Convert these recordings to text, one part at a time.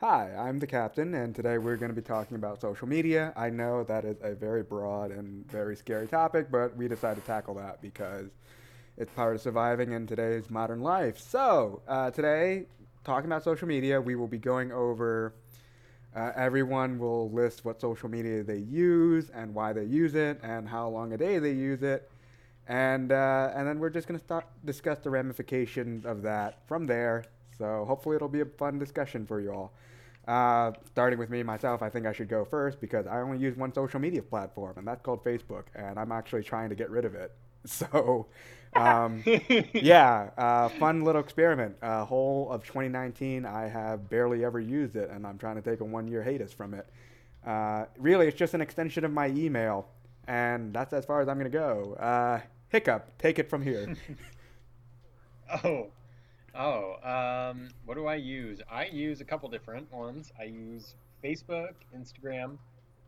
Hi, I'm the captain, and today we're going to be talking about social media. I know that is a very broad and very scary topic, but we decided to tackle that because it's part of surviving in today's modern life. So, today, talking about social media, we will be going over, everyone will list what social media they use and why they use it and how long a day they use it. And then we're just going to discuss the ramifications of that from there. So hopefully it'll be a fun discussion for you all. Starting with me, myself, I think I should go first because I only use one social media platform, and that's called Facebook, and I'm actually trying to get rid of it. So, fun little experiment. Whole of 2019, I have barely ever used it, and I'm trying to take a one-year hiatus from it. Really, it's just an extension of my email, and that's as far as I'm going to go. Hiccup, take it from here. What do I use? I use a couple different ones. I use Facebook, Instagram.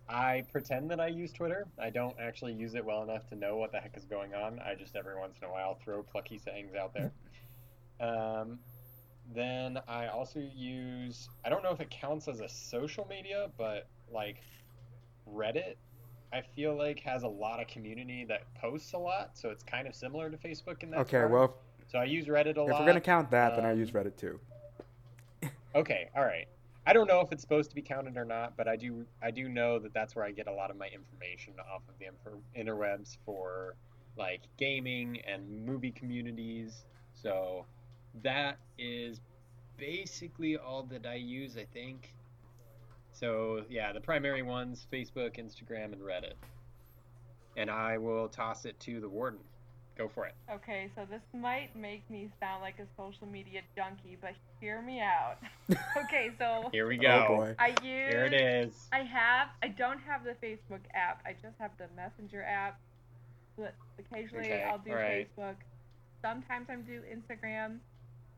I pretend that I use Twitter. I don't actually use it well enough to know what the heck is going on. I just every once in a while throw plucky sayings out there. Then I also use, I don't know if it counts as a social media, but like Reddit, I feel like has a lot of community that posts a lot. So it's kind of similar to Facebook in that regard. Okay, well. So I use Reddit a lot. If we're going to count that, then I use Reddit too. Okay, all right. I don't know if it's supposed to be counted or not, but I do know that that's where I get a lot of my information off of the interwebs for like gaming and movie communities. So that is basically all that I use, I think. So yeah, the primary ones, Facebook, Instagram, and Reddit. And I will toss it to the warden. Go for it. Okay, so this might make me sound like a social media junkie, but hear me out. Okay, so here we go. Oh boy. Here it is. I don't have the Facebook app. I just have the Messenger app. But occasionally I'll do Facebook. Sometimes I do Instagram.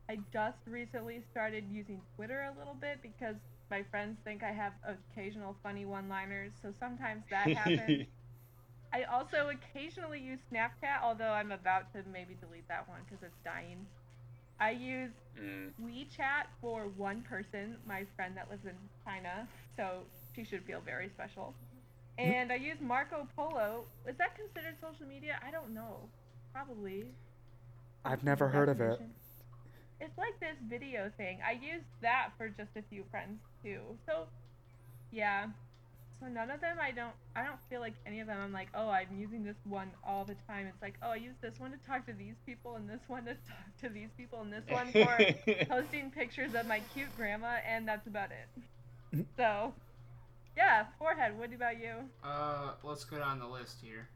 I just recently started using Twitter a little bit because my friends think I have occasional funny one-liners, so sometimes that happens. I also occasionally use Snapchat, although I'm about to maybe delete that one because it's dying. I use WeChat for one person, my friend that lives in China, so she should feel very special. And I use Marco Polo. Is that considered social media? I don't know. Probably. I've never heard of it. It's like this video thing. I used that for just a few friends, too. So, yeah. So none of them, I don't feel like any of them, I'm like, oh, I'm using this one all the time. It's like, oh, I use this one to talk to these people and this one to talk to these people and this one for posting pictures of my cute grandma, and that's about it. So, yeah, Forehead, what about you? Let's go down the list here.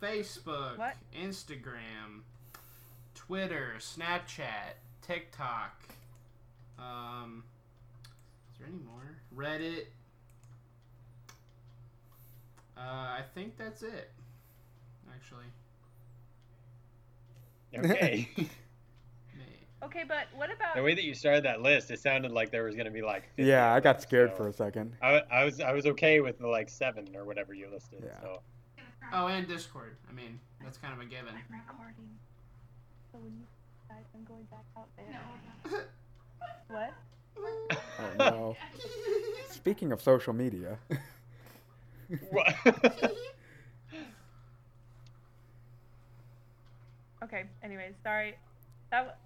Facebook, what? Instagram, Twitter, Snapchat, TikTok, is there any more? Reddit. I think that's it, actually. Okay. Okay, but what about... The way that you started that list, it sounded like there was going to be like... Yeah, I got scared for a second. I was okay with the like 7 or whatever you listed. Yeah. So. Oh, and Discord. I mean, that's kind of a given. I'm recording. So when you guys, I'm going back out there. No. What? Oh, no. Speaking of social media. What? Okay, anyways, sorry.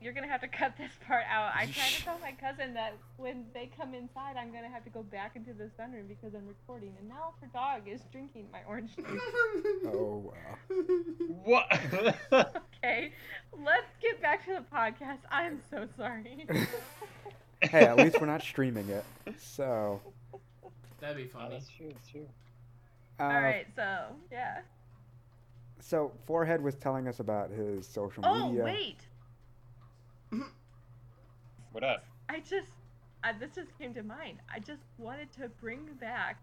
You're going to have to cut this part out. I tried to tell my cousin that when they come inside, I'm going to have to go back into the sunroom because I'm recording. And now her dog is drinking my orange juice. Oh, wow. What? Okay, let's get back to the podcast. I'm so sorry. Hey, at least we're not streaming it, so. That'd be funny. That's true, that's true. All right, so, yeah. So, Forehead was telling us about his social media. Oh, wait. What up? This just came to mind. I just wanted to bring back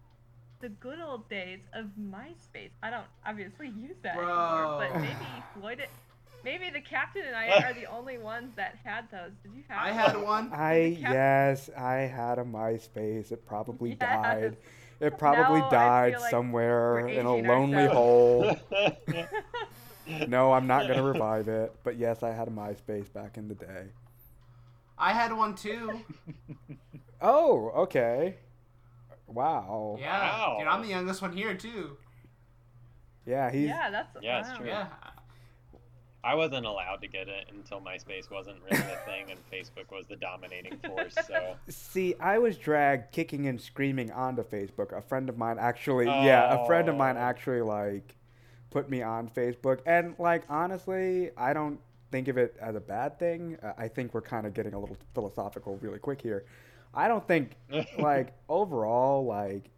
the good old days of MySpace. I don't obviously use that anymore, but maybe Floyd... Maybe the captain and I are the only ones that had those. Did you have one? I had one. I had a MySpace. It probably died. It probably died somewhere in a lonely hole. No, I'm not going to revive it. But yes, I had a MySpace back in the day. I had one too. Oh, okay. Wow. Yeah, wow. Dude, I'm the youngest one here too. Yeah, he's. Yeah, that's true. Yeah. I wasn't allowed to get it until MySpace wasn't really a thing and Facebook was the dominating force. So see, I was dragged kicking and screaming onto Facebook. A friend of mine actually, like put me on Facebook. And like honestly, I don't think of it as a bad thing. I think we're kind of getting a little philosophical really quick here. I don't think like overall like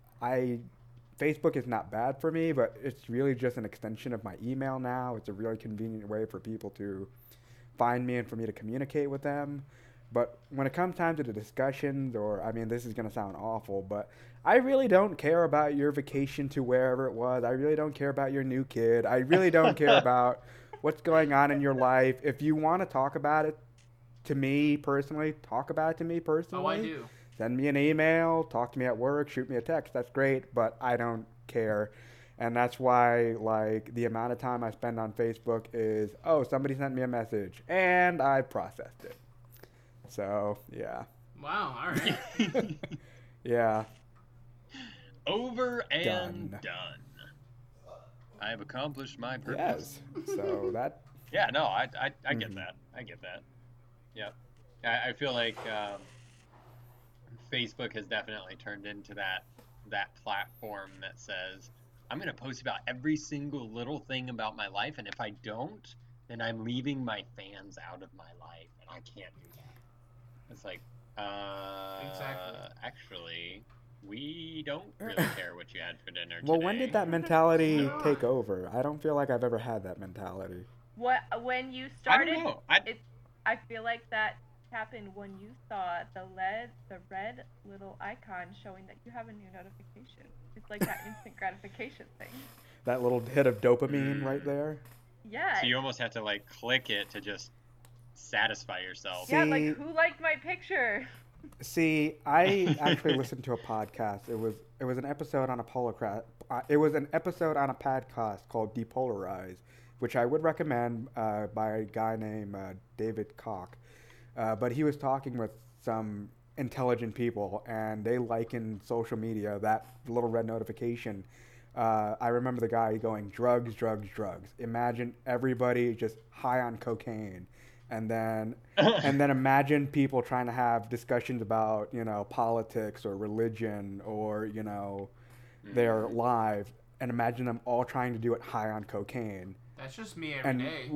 Facebook is not bad for me, but it's really just an extension of my email now. It's a really convenient way for people to find me and for me to communicate with them. But when it comes time to the discussions, or I mean, this is going to sound awful, but I really don't care about your vacation to wherever it was. I really don't care about your new kid. I really don't care about what's going on in your life. If you want to talk about it to me personally, talk about it to me personally. Oh, I do. Send me an email, talk to me at work, shoot me a text. That's great, but I don't care. And that's why, like, the amount of time I spend on Facebook is, oh, somebody sent me a message, and I processed it. So, yeah. Wow, all right. Yeah. Over and done. I have accomplished my purpose. Yes, so that... Yeah, no, I get that. I get that. Yeah. I feel like... Facebook has definitely turned into that platform that says, I'm going to post about every single little thing about my life, and if I don't, then I'm leaving my fans out of my life, and I can't do that. It's like, exactly. Actually, we don't really care what you had for dinner today. Well, when did that mentality take over? I don't feel like I've ever had that mentality. What, when you started, I don't know. I feel like that happened when you saw the red little icon showing that you have a new notification. It's like that instant gratification thing. That little hit of dopamine right there. Yeah. So you almost have to like click it to just satisfy yourself. Yeah, like who liked my picture? See, I actually listened to a podcast. It was an episode on a podcast called Depolarize, which I would recommend by a guy named David Koch. But he was talking with some intelligent people, and they likened social media, that little red notification. I remember the guy going, drugs, drugs, drugs. Imagine everybody just high on cocaine. And then imagine people trying to have discussions about, you know, politics or religion or, you know, their lives. And imagine them all trying to do it high on cocaine. That's just me every day.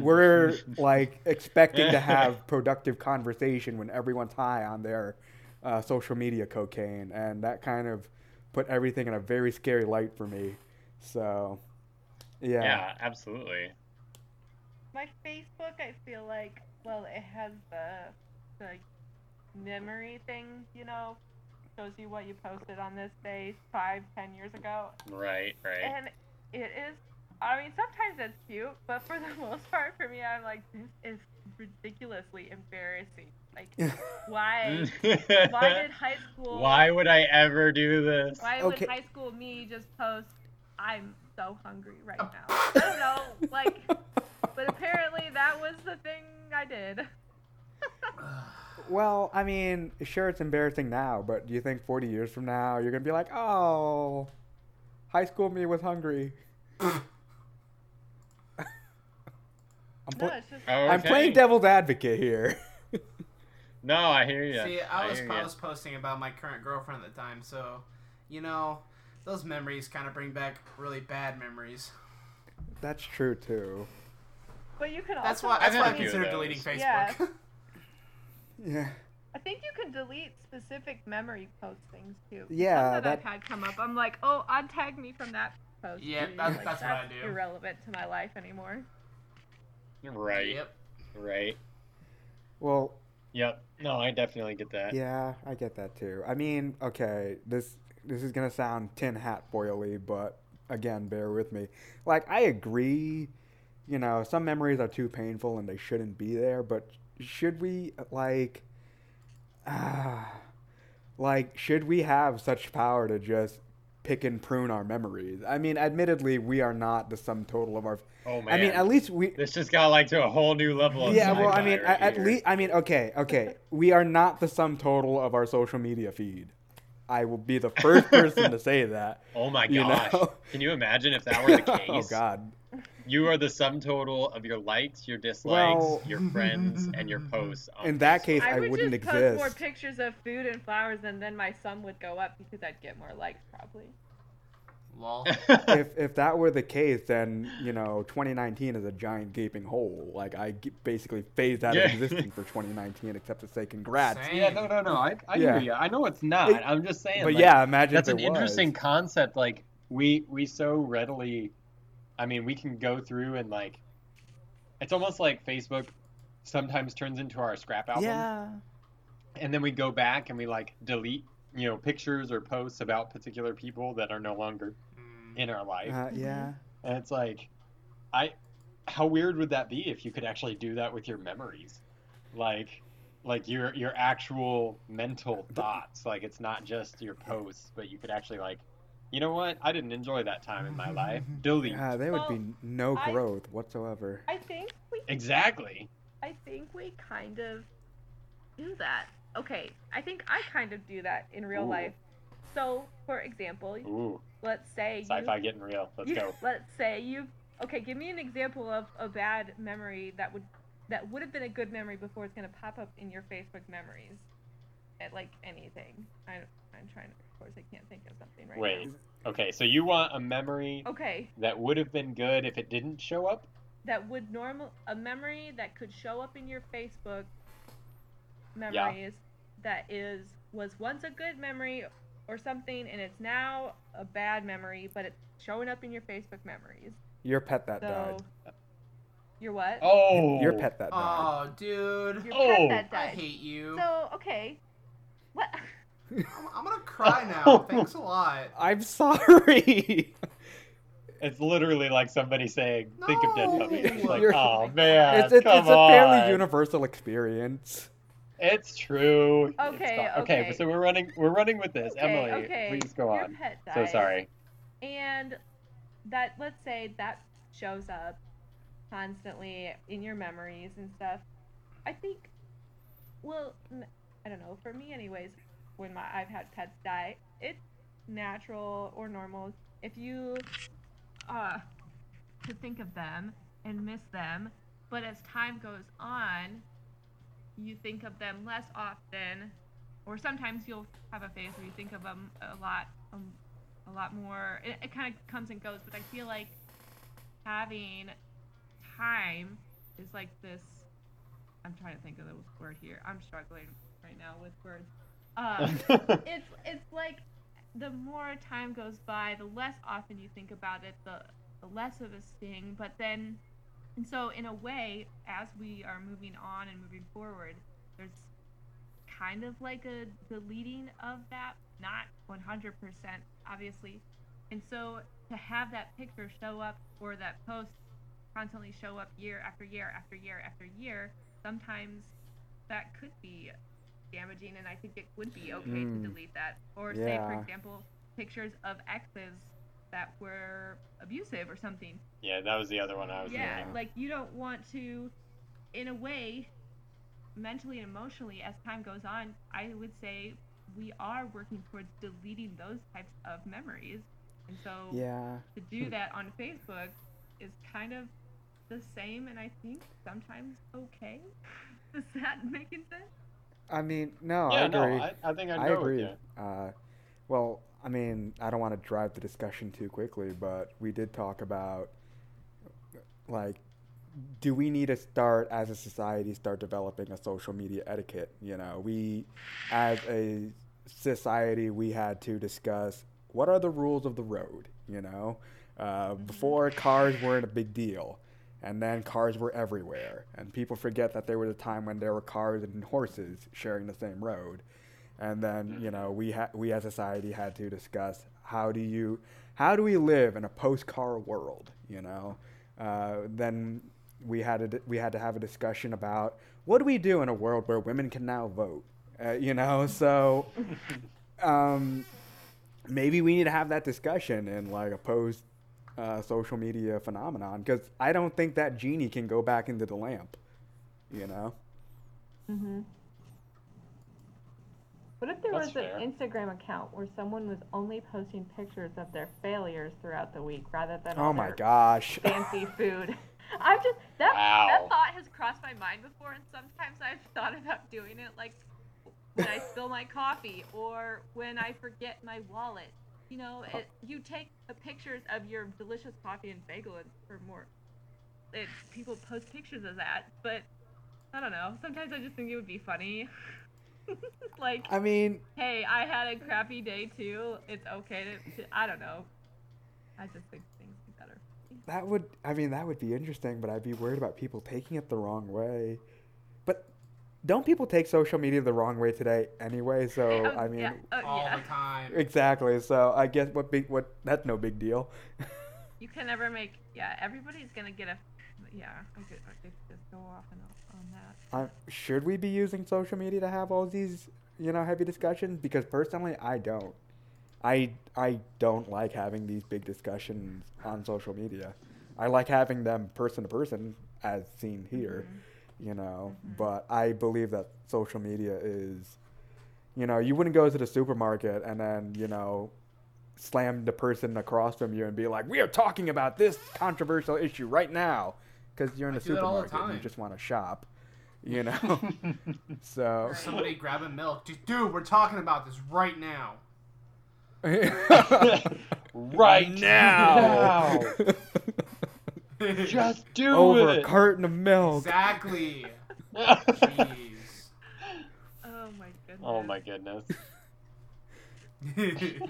We're like expecting to have productive conversation when everyone's high on their social media cocaine, and that kind of put everything in a very scary light for me. So, yeah. Yeah, absolutely. My Facebook, I feel like, well, it has the memory thing, you know, shows you what you posted on this day 5-10 years ago. Right. And it is. I mean, sometimes that's cute, but for the most part, for me, I'm like, this is ridiculously embarrassing. Like, why? Why would I ever do this? Why would high school me just post, I'm so hungry right now? I don't know, like, but apparently that was the thing I did. Well, I mean, sure, it's embarrassing now, but do you think 40 years from now, you're going to be like, oh, high school me was hungry? I'm playing devil's advocate here. No, I hear you. See, I was posting about my current girlfriend at the time, so, you know, those memories kind of bring back really bad memories. That's true, too. But you could also... That's why I consider deleting Facebook. Yeah. Yeah. I think you can delete specific memory post things, too. Yeah. Some that I've had come up, I'm like, oh, untag me from that post. Yeah, that's what I do. That's irrelevant to my life anymore. Right. Yep. Right. Well. Yep. No, I definitely get that. Yeah, I get that too. I mean, okay, this is gonna sound tin hat boily, but again, bear with me. Like, I agree. You know, some memories are too painful and they shouldn't be there. But should we should we have such power to just pick and prune our memories. I mean, admittedly, we are not the sum total of our... Oh, man. I mean, at least we... This just got, like, to a whole new level of... Yeah, well, I mean, at least... I mean, okay. We are not the sum total of our social media feed. I will be the first person to say that. Oh, my gosh. You know? Can you imagine if that were the case? Oh, God. You are the sum total of your likes, your dislikes, your friends, and your posts. In that case, I wouldn't exist. I would just post more pictures of food and flowers, and then my sum would go up because I'd get more likes, probably. Lol. If that were the case, then, you know, 2019 is a giant gaping hole. Like, I basically phased out of existence for 2019, except to say congrats. Same. Yeah, no. I hear you. I know it's not. I'm just saying. But, like, yeah, imagine that's if it was. Interesting concept. Like, we so readily... I mean, we can go through and, like, it's almost like Facebook sometimes turns into our scrap album. Yeah. And then we go back and we, like, delete, you know, pictures or posts about particular people that are no longer in our life. Yeah. And it's like, how weird would that be if you could actually do that with your memories? Like your actual mental thoughts. Like, it's not just your posts, but you could actually, like, you know what? I didn't enjoy that time in my life. Delete. Yeah, there would be no growth whatsoever. I think we... Exactly. I think we kind of do that. Okay, I think I kind of do that in real life. So, for example, let's say... Sci-fi getting real. Let's go. Let's say you... Okay, give me an example of a bad memory that would have been a good memory before it's going to pop up in your Facebook memories. At, like, anything. I'm trying to... I can't think of something right now. Okay, so you want a memory that would have been good if it didn't show up? A memory that could show up in your Facebook memories that was once a good memory or something, and it's now a bad memory, but it's showing up in your Facebook memories. Your pet that died. Your what? Oh! Your pet that died. Oh, dude. Your pet that died. I hate you. So, okay. What... I'm gonna cry now. Thanks a lot. I'm sorry. It's literally like somebody saying, think of dead puppies. Like, oh man, it's a fairly universal experience. It's true. Okay, so we're running with this. Okay, Emily, please go on. Your pet died. So sorry. And that, let's say that shows up constantly in your memories and stuff. I think, well, I don't know, for me anyways, when I've had pets die, it's natural or normal if you to think of them and miss them, but as time goes on you think of them less often, or sometimes you'll have a phase where you think of them a lot more. It kind of comes and goes, but I feel like having time is like this. I'm trying to think of the word here. I'm struggling right now with words. It's like the more time goes by, the less often you think about it, the less of a sting. But then, and so in a way, as we are moving on and moving forward, there's kind of like a deleting of that, not 100%, obviously. And so to have that picture show up or that post constantly show up year after year after year after year, sometimes that could be damaging, and I think it would be okay to delete that. Or say, for example, pictures of exes that were abusive or something. Yeah, that was the other one I was thinking. Like, you don't want to, in a way, mentally and emotionally, as time goes on, I would say we are working towards deleting those types of memories. And so to do that on Facebook is kind of the same, and I think sometimes okay. Is that making sense? I mean, I agree. No, I think I agree. With you. Well, I mean, I don't want to drive the discussion too quickly, but we did talk about, like, do we need to start, as a society, start developing a social media etiquette? You know, we, as a society, we had to discuss what are the rules of the road, you know? Before, cars weren't a big deal. And then cars were everywhere. And people forget that there was a time when there were cars and horses sharing the same road. And then, you know, we as society had to discuss how do we live in a post-car world, you know? Then we had to have a discussion about what do we do in a world where women can now vote, you know? So maybe we need to have that discussion in like a post social media phenomenon, because I don't think that genie can go back into the lamp, you know? Mm-hmm. What if there was an Instagram account where someone was only posting pictures of their failures throughout the week rather than fancy food? That thought has crossed my mind before, and sometimes I've thought about doing it, like when I spill my coffee or when I forget my wallet. You know, you take pictures of your delicious coffee and bagel or more. People post pictures of that, but I don't know. Sometimes I just think it would be funny. Like, I mean, hey, I had a crappy day too. It's okay to I don't know. I just think things be better. That would be interesting, but I'd be worried about people taking it the wrong way. But don't people take social media the wrong way today anyway? So, I mean, all the time. Exactly. So, I guess that's no big deal. You can never make everybody's going to get a I could just go off and on that. Should we be using social media to have all these, heavy discussions? Because personally, I don't. I don't like having these big discussions on social media. I like having them person to person, as seen here, mm-hmm. Mm-hmm. But I believe that social media is, you wouldn't go to the supermarket and then, slam the person across from you and be like, we are talking about this controversial issue right now, because you're in a supermarket and you just want to shop, so somebody grab a milk, dude, we're talking about this right now. Just do over it. A carton of milk. Exactly. Jeez. Oh my goodness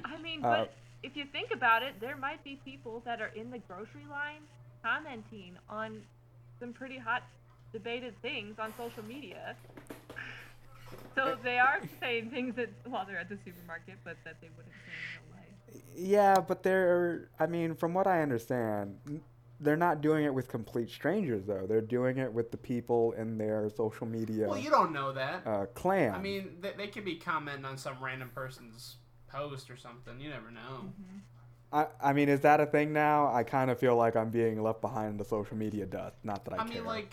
I mean, but if you think about it, there might be people that are in the grocery line commenting on some pretty hot debated things on social media. So they are saying things that they're at the supermarket, but that they wouldn't say in real life. Yeah, but from what I understand, they're not doing it with complete strangers, though. They're doing it with the people in their social media. Well, you don't know that. Clan. I mean, they could be commenting on some random person's post or something. You never know. Mm-hmm. I mean, is that a thing now? I kind of feel like I'm being left behind in the social media dust. Not that I care. I mean,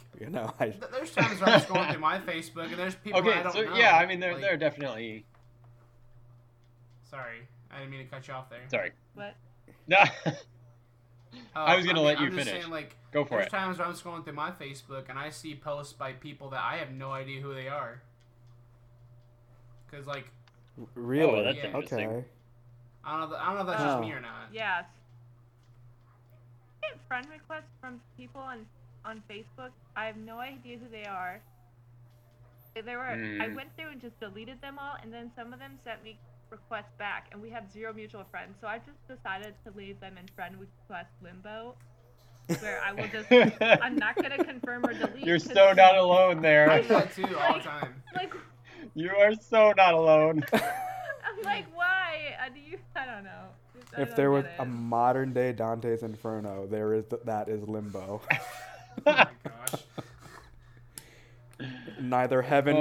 there's times where I'm scrolling through my Facebook and there's people I don't know. Yeah, I mean, they're definitely. Sorry, I didn't mean to cut you off there. Sorry. What? No. I was gonna let you finish. Saying, go for it. There's times where I'm scrolling through my Facebook and I see posts by people that I have no idea who they are. Cause really? Oh, that's interesting. Okay. I don't know if that's just me or not. Yes. I get friend requests from people on Facebook. I have no idea who they are. I went through and just deleted them all, and then some of them sent me requests back, and we have zero mutual friends. So I just decided to leave them in friend request limbo, where I will just I'm not gonna confirm or delete. You're so not alone there. I do that too all the time. You are so not alone. I'm like, why? I don't know. If there was a modern day Dante's Inferno, there is that is limbo. Oh my gosh. Neither heaven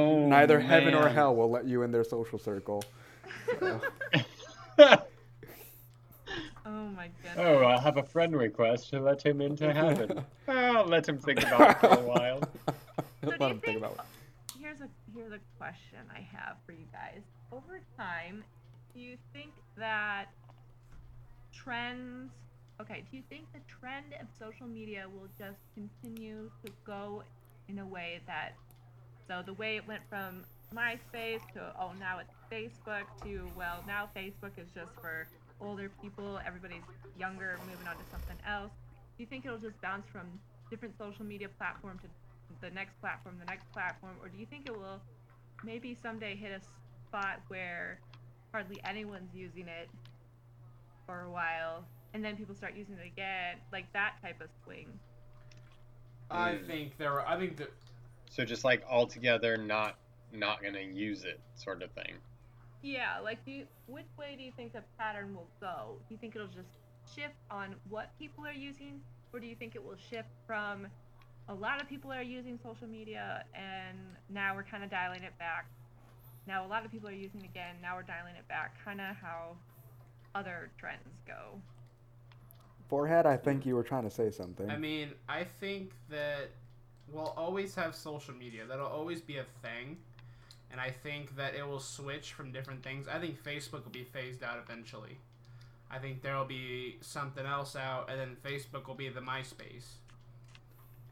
or hell will let you in their social circle. So. Oh my goodness. Oh, I'll have a friend request to let him into heaven. I'll let him think about it for a while. Here's a question I have for you guys. Over time, do you think the trend of social media will just continue to go in a way that, so the way it went from MySpace to, now it's Facebook to, now Facebook is just for older people, everybody's younger, moving on to something else. Do you think it'll just bounce from different social media platform to the next platform, or do you think it will maybe someday hit a spot where hardly anyone's using it for a while, and then people start using it again, like that type of swing? So just altogether not gonna use it sort of thing. Yeah, which way do you think the pattern will go? Do you think it'll just shift on what people are using, or do you think it will shift from a lot of people are using social media and now we're kind of dialing it back? Now a lot of people are using it again, now we're dialing it back. Kind of how other trends go. Forehead, I think you were trying to say something. I mean, I think that we'll always have social media. That'll always be a thing. And I think that it will switch from different things. I think Facebook will be phased out eventually. I think there will be something else out, and then Facebook will be the MySpace.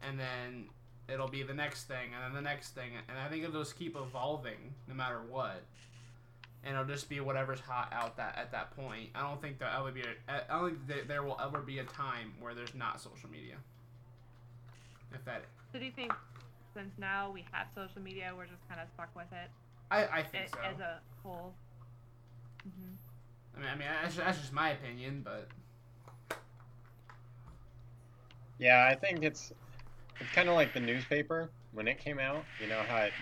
And then it'll be the next thing, and then the next thing. And I think it'll just keep evolving no matter what. And it'll just be whatever's hot out that at that point. I don't think there'll ever be there will ever be a time where there's not social media. If that. So do you think, since now we have social media, we're just kind of stuck with it? I think so. As a whole. Mm-hmm. I mean, that's just my opinion, but. Yeah, I think it's kind of like the newspaper when it came out. You know how it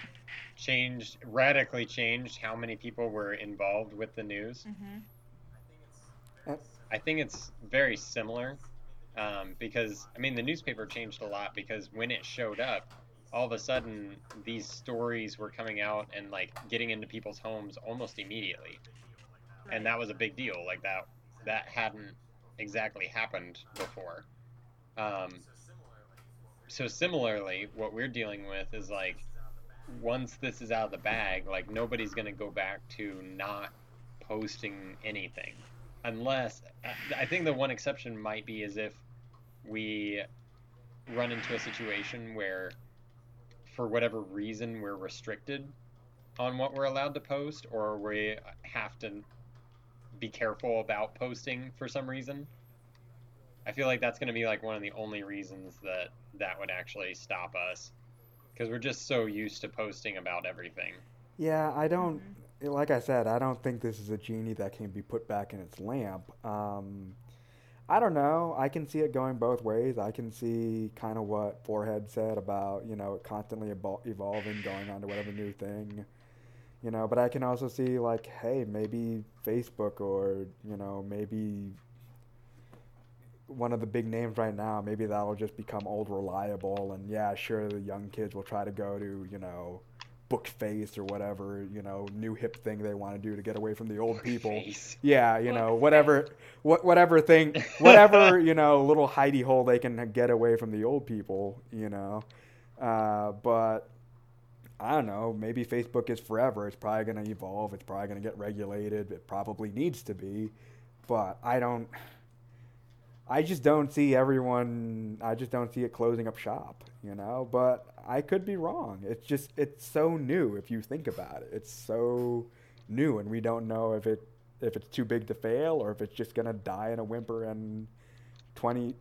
radically changed how many people were involved with the news. Mm-hmm. I think it's very similar because, I mean, the newspaper changed a lot because when it showed up, all of a sudden these stories were coming out and like getting into people's homes almost immediately. Right. And that was a big deal. Like that hadn't exactly happened before. So similarly, what we're dealing with is like, once this is out of the bag, like nobody's going to go back to not posting anything, unless I think the one exception might be is if we run into a situation where for whatever reason we're restricted on what we're allowed to post, or we have to be careful about posting for some reason. I feel like that's going to be like one of the only reasons that would actually stop us. Because we're just so used to posting about everything. Yeah, I don't... Like I said, I don't think this is a genie that can be put back in its lamp. I don't know. I can see it going both ways. I can see kind of what Forehead said about, you know, constantly evolving, going on to whatever new thing. You know, but I can also see, like, hey, maybe Facebook or, you know, maybe one of the big names right now, maybe that'll just become old reliable, and yeah, sure, the young kids will try to go to, you know, Bookface or whatever, you know, new hip thing they want to do to get away from the old people. Yeah, you know, whatever thing, whatever, you know, little hidey hole they can get away from the old people, you know. But I don't know, maybe Facebook is forever. It's probably going to evolve. It's probably going to get regulated. It probably needs to be, but I just don't see it closing up shop, you know, but I could be wrong. It's so new if you think about it. It's so new, and we don't know if it's too big to fail or if it's just going to die in a whimper, and 20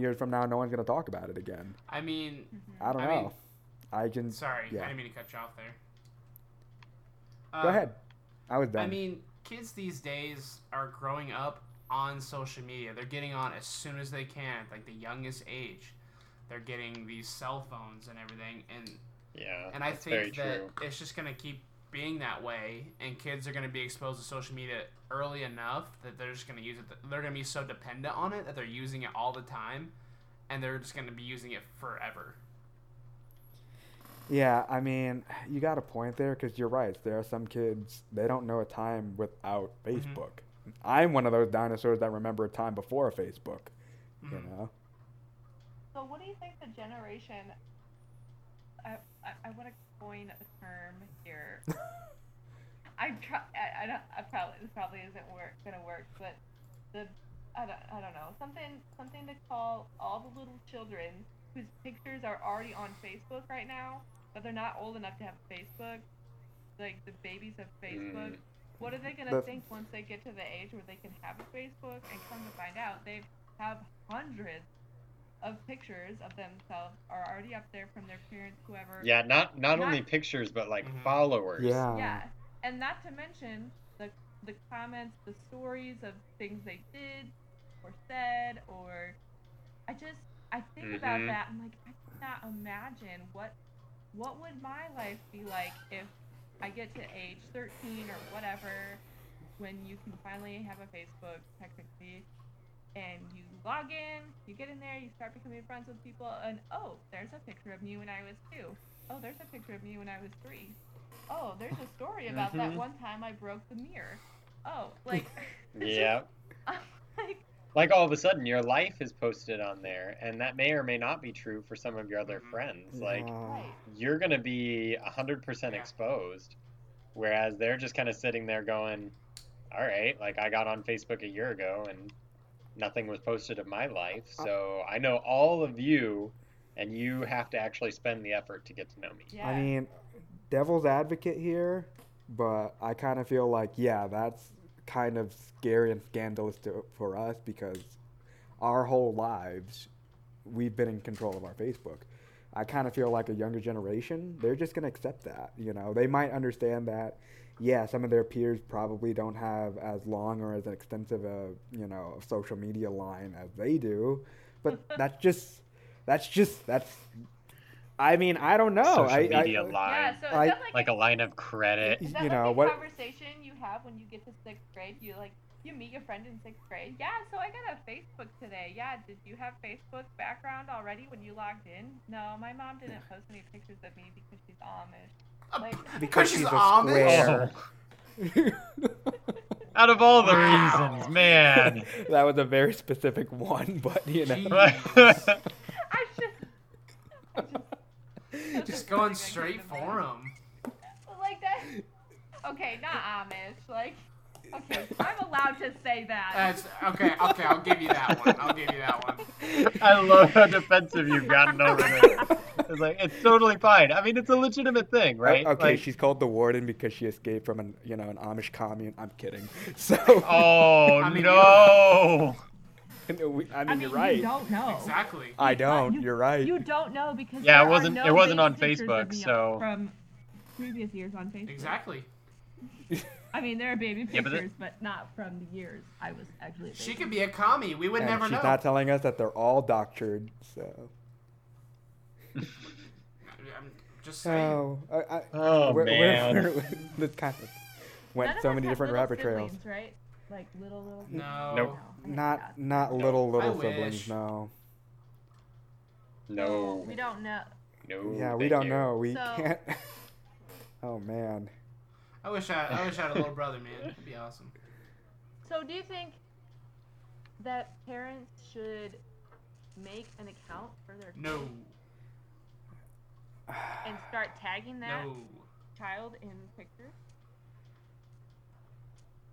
years from now, no one's going to talk about it again. I mean, I don't know. Sorry, yeah. I didn't mean to cut you off there. Go ahead. I was done. I mean, kids these days are growing up on social media. They're getting on as soon as they can at like the youngest age. They're getting these cell phones and everything, and yeah, and I think that it's just going to keep being that way, and kids are going to be exposed to social media early enough that they're just going to use it. They're going to be so dependent on it that they're using it all the time, and they're just going to be using it forever. Yeah, I mean, you got a point there, because you're right. There are some kids, they don't know a time without Facebook. Mm-hmm. I'm one of those dinosaurs that remember a time before Facebook, you know? So what do you think the generation... I want to coin a term here. This probably isn't going to work, but I don't know. Something to call all the little children whose pictures are already on Facebook right now, but they're not old enough to have Facebook, like the babies of Facebook. Mm. What are they going to think once they get to the age where they can have a Facebook? And come to find out, they have hundreds of pictures of themselves are already up there from their parents, whoever. Yeah, not only pictures, but like followers. Yeah, and not to mention the comments, the stories of things they did or said, or I think about that. I'm like, I cannot imagine what would my life be like if I get to age 13 or whatever, when you can finally have a Facebook, technically, and you log in, you get in there, you start becoming friends with people, and oh, there's a picture of me when I was 2. Oh, there's a picture of me when I was 3. Oh, there's a story about that one time I broke the mirror. oh, like... Yeah. Like, all of a sudden, your life is posted on there, and that may or may not be true for some of your other friends. Like, you're going to be 100% exposed, whereas they're just kind of sitting there going, all right, like, I got on Facebook a year ago, and nothing was posted of my life, so I know all of you, and you have to actually spend the effort to get to know me. Yeah. I mean, devil's advocate here, but I kind of feel like, yeah, that's kind of scary and scandalous for us, because our whole lives we've been in control of our Facebook. I kind of feel like a younger generation, they're just going to accept that. You know, they might understand that, yeah, some of their peers probably don't have as long or as extensive a, you know, social media line as they do, but that's I mean, I don't know. Social media line. Yeah, so it's like a line of credit. Is that, you know, like what conversation you have when you get to sixth grade? You meet your friend in sixth grade. Yeah, so I got a Facebook today. Yeah, did you have Facebook background already when you logged in? No, my mom didn't post any pictures of me because she's Amish. Like, because she's Amish. Out of all the reasons, man. That was a very specific one, but you know. Just going straight for him. Like that. Okay, not Amish. Like, okay, I'm allowed to say that. Okay, I'll give you that one. I love how defensive you've gotten over there. It's like, it's totally fine. I mean, it's a legitimate thing, right? Okay, like, she's called the warden because she escaped from an Amish commune. I'm kidding. So. Oh, I mean, no. I mean, you're right. You don't know. Exactly. I don't. You're right. You don't know because it wasn't. It wasn't on Facebook. So from previous years on Facebook. Exactly. I mean, there are baby pictures, but not from the years I was actually. A baby. She could be a commie. We would never know. She's not telling us that they're all doctored. So. I'm just saying. Oh man. This kind of went so many different rabbit trails. Right. Like little no. Nope. Not little siblings, no. No. We don't know. No. Yeah, we don't know. We can't. Oh man. I wish I had a little brother, man. It'd be awesome. So do you think that parents should make an account for their kids? No. And start tagging that child in pictures?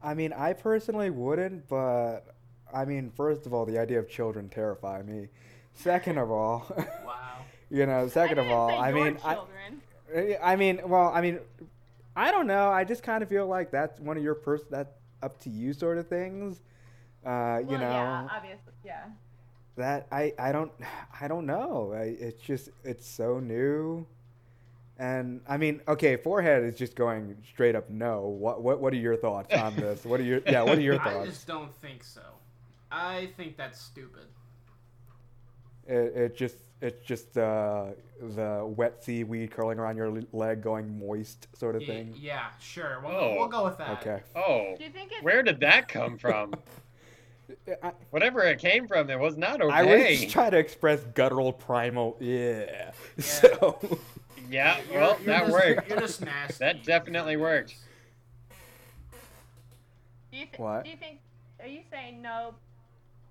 I mean, I personally wouldn't, but, I mean, first of all, the idea of children terrify me. Second of all, I don't know. I just kind of feel like that's one of your that's up to you sort of things. You know, yeah, obviously, yeah. That I don't know. It's just, it's so new. And I mean, okay, forehead is just going straight up no. What are your thoughts on this? What are your thoughts? I just don't think so. I think that's stupid. It's just the wet seaweed curling around your leg, going moist sort of thing. Yeah, sure. We'll go with that. Okay. Oh, where did that come from? Whatever it came from, it was not okay. I was just trying to express guttural primal. Yeah. So. Yeah, well, that worked. You're just nasty. That definitely worked. What? Do you think, are you saying no,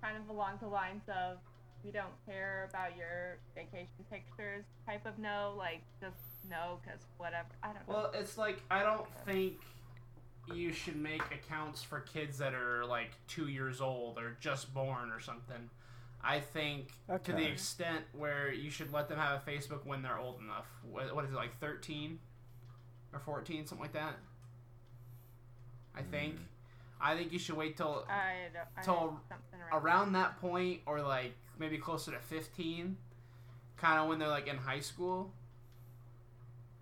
kind of along the lines of you don't care about your vacation pictures type of no, like just no, because whatever, I don't know. Well, it's like, I don't think you should make accounts for kids that are like 2 years old or just born or something. I think to the extent where you should let them have a Facebook when they're old enough. What is it, like 13 or 14, something like that? I think you should wait till around that point, or like maybe closer to 15, kind of when they're like in high school.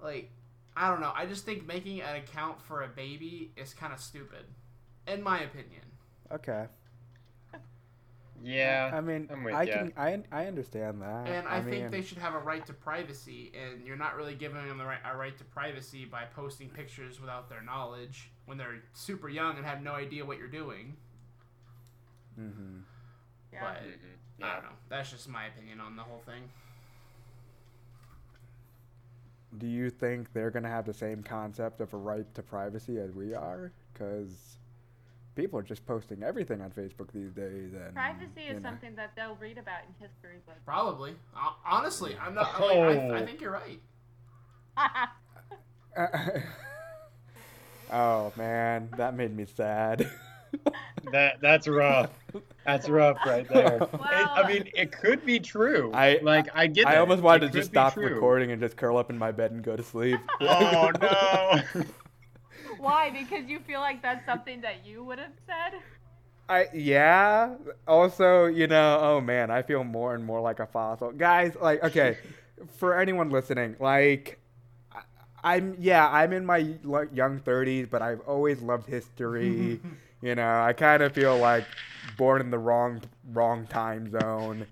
Like, I don't know. I just think making an account for a baby is kind of stupid, in my opinion. Okay. Yeah, I mean, I understand that. And I think they should have a right to privacy, and you're not really giving them a right to privacy by posting pictures without their knowledge when they're super young and have no idea what you're doing. Mm-hmm. Yeah. But, I don't know. That's just my opinion on the whole thing. Do you think they're going to have the same concept of a right to privacy as we are? Because people are just posting everything on Facebook these days. And, privacy is something that they'll read about in history books. Probably. Honestly, I'm not. I think you're right. Oh man, that made me sad. That's rough. That's rough right there. Well, it could be true. I get it. I almost wanted to just stop recording and just curl up in my bed and go to sleep. Oh no. Why? Because you feel like that's something that you would have said? Yeah. Also, oh man, I feel more and more like a fossil. Guys, okay, for anyone listening, I'm in my young 30s, but I've always loved history. I kind of feel like born in the wrong time zone,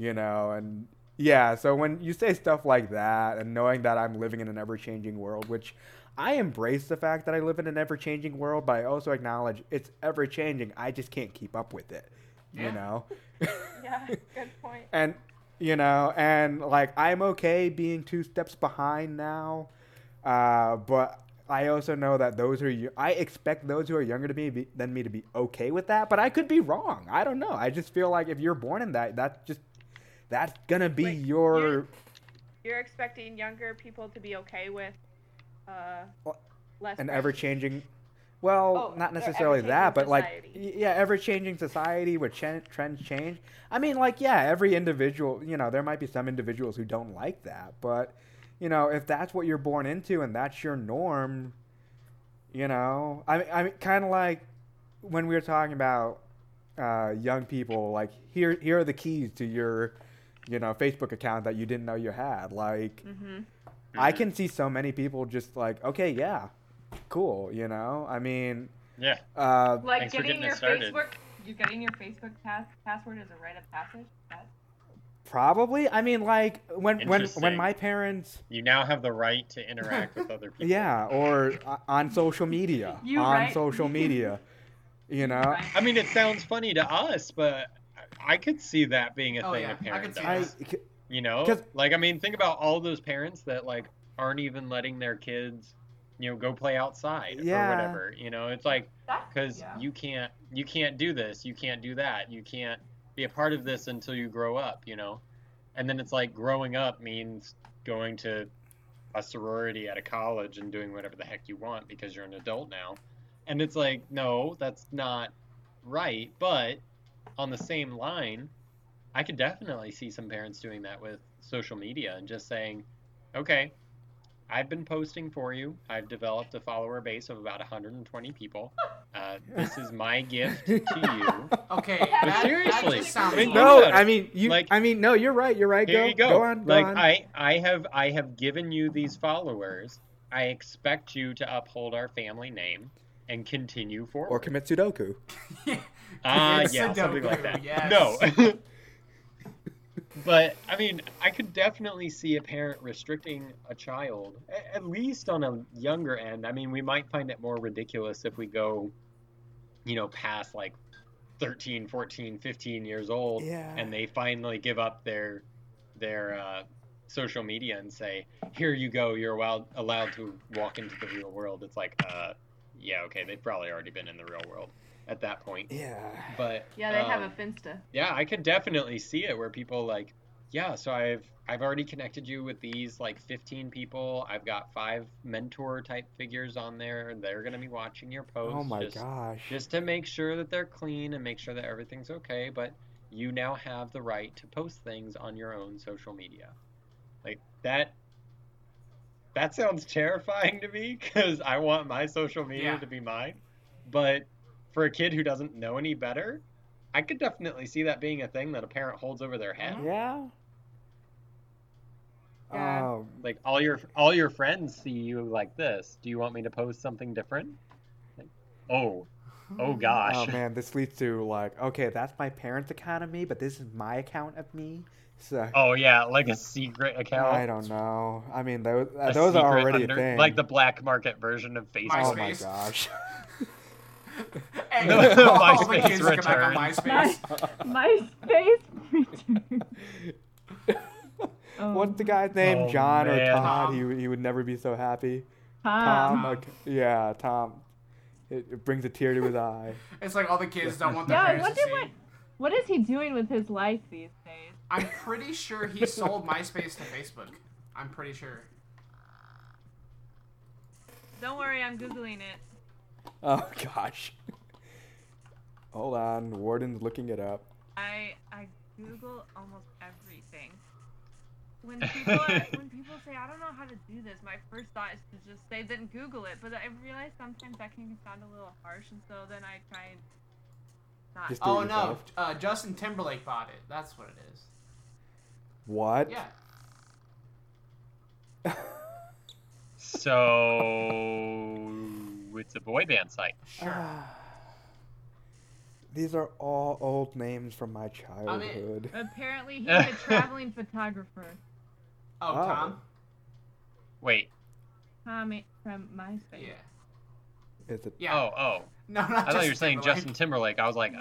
and yeah. So when you say stuff like that and knowing that I'm living in an ever-changing world, which I embrace the fact that I live in an ever-changing world, but I also acknowledge it's ever-changing. I just can't keep up with it, you know? Yeah, good point. And, I'm okay being two steps behind now, but I also know that I expect those who are younger than me to be okay with that, but I could be wrong. I don't know. I just feel like if you're born in that, that's gonna be You're expecting younger people to be okay with less an ever-changing, not necessarily that, but ever-changing society with trends change. I mean, every individual, there might be some individuals who don't like that, but if that's what you're born into and that's your norm, I mean, kind of like when we were talking about young people, here are the keys to your, Facebook account that you didn't know you had. Mm-hmm. I can see so many people just okay, yeah, cool, I mean. Yeah. Getting your Facebook password is a rite of passage. Probably. I mean, when my parents... You now have the right to interact with other people. Yeah, or on social media. Right. I mean, it sounds funny to us, but I could see that being a thing a parent does. Think about all those parents that, aren't even letting their kids, go play outside or whatever. It's because you can't do this, you can't do that, you can't be a part of this until you grow up, and then it's growing up means going to a sorority at a college and doing whatever the heck you want because you're an adult now. And it's no, that's not right. But on the same line, I could definitely see some parents doing that with social media and just saying, okay, I've been posting for you. I've developed a follower base of about 120 people. This is my gift to you. Okay, but seriously. No, you're right. You're right. Go on. I have given you these followers. I expect you to uphold our family name and continue forward. Or commit Sudoku. Sudoku, something like that. Yes. No. But, I could definitely see a parent restricting a child, at least on a younger end. We might find it more ridiculous if we go, past 13, 14, 15 years old, and they finally give up their social media and say, here you go, you're allowed to walk into the real world. It's they've probably already been in the real world at that point. They have a Finsta. I could definitely see it where people so I've already connected you with these 15 people. I've got 5 mentor type figures on there. They're gonna be watching your posts. Oh my gosh, just to make sure that they're clean and make sure that everything's okay, but you now have the right to post things on your own social media. That sounds terrifying to me because I want my social media to be mine, but for a kid who doesn't know any better, I could definitely see that being a thing that a parent holds over their head. Yeah. All your friends see you like this. Do you want me to post something different? Oh gosh. Oh man, this leads to okay, that's my parents' account of me, but this is my account of me. So. Oh yeah, a secret account. I don't know. Those are already a thing. The black market version of Facebook. Oh my gosh. And MySpace return. What's the guy's name? John or Todd? Tom. He would never be so happy. Tom. Tom. It brings a tear to his eye. It's like all the kids don't want their parents to see. What is he doing with his life these days? I'm pretty sure he sold MySpace to Facebook. I'm pretty sure. Don't worry, I'm Googling it. Oh, gosh. Hold on, Warden's looking it up. I Google almost everything. When people say, I don't know how to do this, my first thought is to just say, then Google it. But I realize sometimes that can sound a little harsh, and so then I try and not. Oh, no. Justin Timberlake bought it. That's what it is. What? Yeah. So, it's a boy band site. Sure. These are all old names from my childhood. I mean, apparently, he's a traveling photographer. Oh, Tom? Wait. Tom from MySpace. Yeah. Is it? Yeah. Oh. No, not I thought you were saying Justin Timberlake. I was like,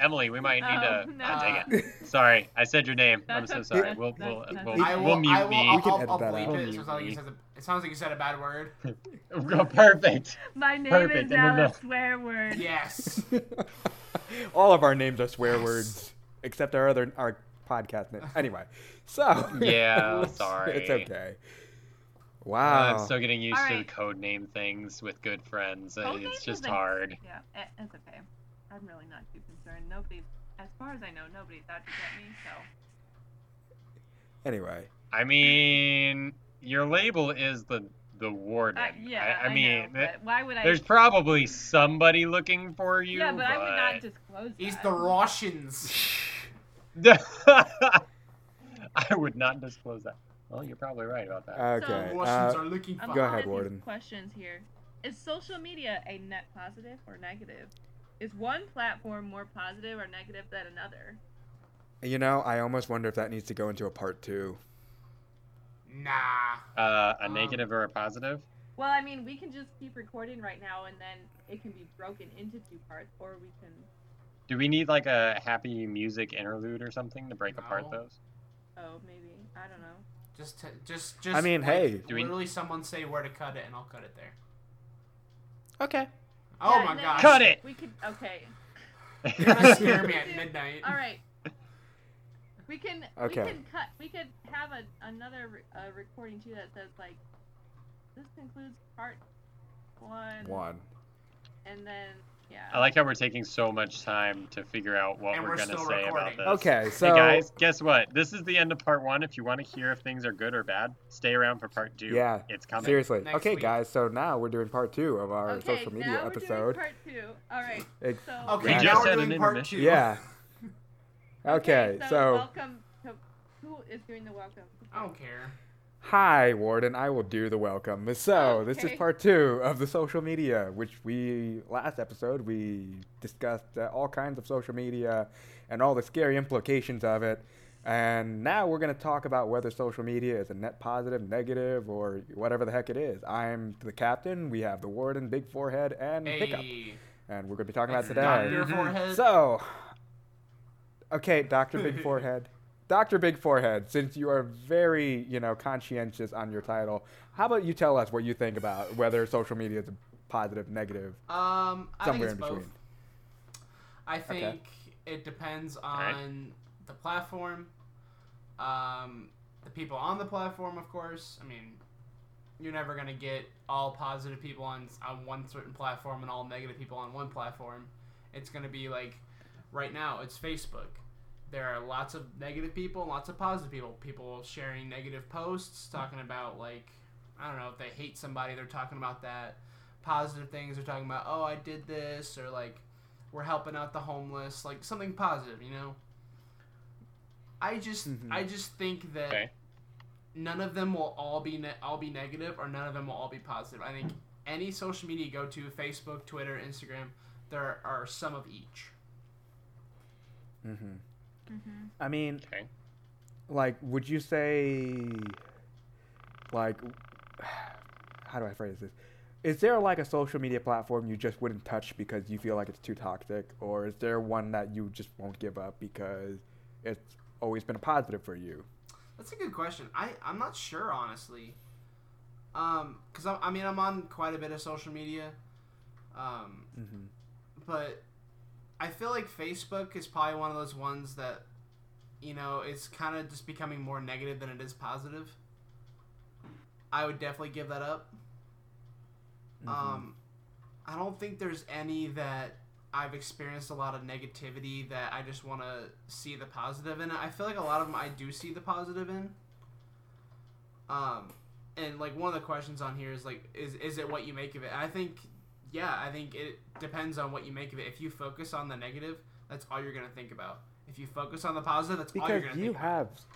Emily, we might need to. No. Oh, dang it. Sorry, I said your name. I'm so sorry. We'll mute me. I'll bleep it. It sounds like you said a bad word. Perfect. My name is now a swear word. Yes. All of our names are swear words, except our podcast name. Anyway, so yeah, sorry, it's okay. Wow, I'm still getting used to the code name things with good friends. It's just hard. Yeah, it's okay. I'm really not too concerned. Nobody's, as far as I know, nobody's out to get me. So anyway, I mean, your label is the warden. I mean, why would I? There's probably somebody looking for you. Yeah, but I would not disclose that. He's the Russians. I would not disclose that. Well, you're probably right about that. Okay. So, the Russians are looking for. Go ahead, Warden. Questions here: is social media a net positive or negative? Is one platform more positive or negative than another? You know, I almost wonder if that needs to go into a part two. Nah. A negative or a positive? Well, I mean, we can just keep recording right now, and then it can be broken into two parts, or we can... Do we need, like, a happy music interlude or something to break apart those? Oh, maybe. I don't know. Just. I mean, hey. Literally someone say where to cut it, and I'll cut it there. Okay. Oh, yeah, my gosh. Cut it! We could... Okay. You're going to scare me at midnight. All right. We could have another recording too that says like this concludes part one. And then I like how we're taking so much time to figure out what we're gonna say about this. Okay, so hey guys, guess what? This is the end of part one. If you want to hear if things are good or bad, stay around for part two. Yeah. It's coming. Seriously. Next week. Guys, so now we're doing part two of our social media episode. Doing part two. All right. So now we're doing part two. Yeah. Okay, so welcome to, who is doing the welcome? I don't care. Hi, Warden. I will do the welcome. So this is part two of the social media, which last episode we discussed all kinds of social media and all the scary implications of it. And now we're going to talk about whether social media is a net positive, negative, or whatever the heck it is. I'm the captain. We have the Warden, Big Forehead, and Hiccup. And we're going to be talking about today. So... Okay, Dr. Big Forehead. Dr. Big Forehead, since you are very, conscientious on your title, how about you tell us what you think about whether social media is a positive, negative, somewhere in between? Both. I think it depends on the platform, the people on the platform, of course. I mean, you're never going to get all positive people on one certain platform and all negative people on one platform. It's going to be like... Right now, it's Facebook. There are lots of negative people and lots of positive people. People sharing negative posts, talking about, like, I don't know, if they hate somebody, they're talking about that. Positive things, they're talking about, oh, I did this, or, like, we're helping out the homeless. Like, something positive, I just think that none of them will all be negative, or none of them will all be positive. I think any social media you go to, Facebook, Twitter, Instagram, there are some of each. I mean, like, would you say, like, how do I phrase this? Is there, like, a social media platform you just wouldn't touch because you feel like it's too toxic? Or is there one that you just won't give up because it's always been a positive for you? That's a good question. I'm not sure, honestly. Because, I'm on quite a bit of social media. But I feel like Facebook is probably one of those ones that, you know, it's kind of just becoming more negative than it is positive. I would definitely give that up. I don't think there's any that I've experienced a lot of negativity that I just want to see the positive in. I feel like a lot of them I do see the positive in. And, like, one of the questions on here is, like, is it what you make of it? And I think, yeah, I think it depends on what you make of it. If you focus on the negative, that's all you're going to think about. If you focus on the positive, that's all you're going to think about. Because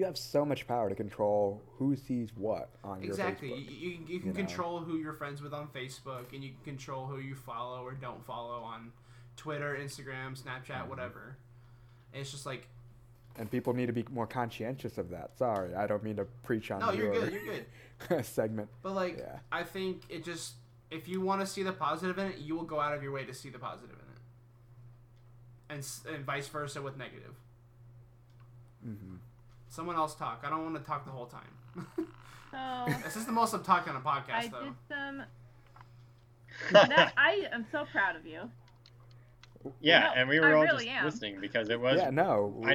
you have so much power to control who sees what on your Facebook. Exactly. You can control who you're friends with on Facebook, and you can control who you follow or don't follow on Twitter, Instagram, Snapchat, whatever. And it's just like... And people need to be more conscientious of that. Sorry, I don't mean to preach on your segment. But, like, yeah. I think it just... If you want to see the positive in it, you will go out of your way to see the positive in it. And vice versa with negative. Mm-hmm. Someone else talk. I don't want to talk the whole time. So this is the most I'm talking on a podcast, though. I did some... I am so proud of you. Yeah, no, and we were all just listening because it was... Yeah, no. I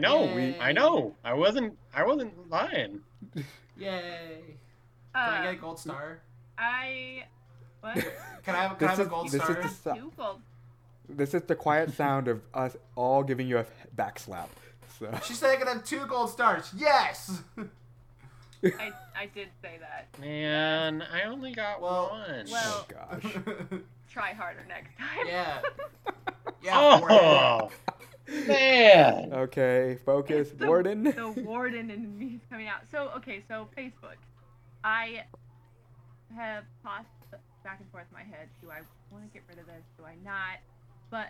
know. I wasn't lying. Yay. Can I get a gold star? What? Can I have a gold star? This is the quiet sound of us all giving you a back slap. So. She said I could have 2 gold stars. Yes! I did say that. Man, I only got one. Well, oh, gosh. Try harder next time. Yeah. Yeah, oh, Warden. Man. Okay, focus, Warden. The Warden in me is coming out. So, okay, Facebook. I have tossed back and forth in my head. Do I want to get rid of this? Do I not? But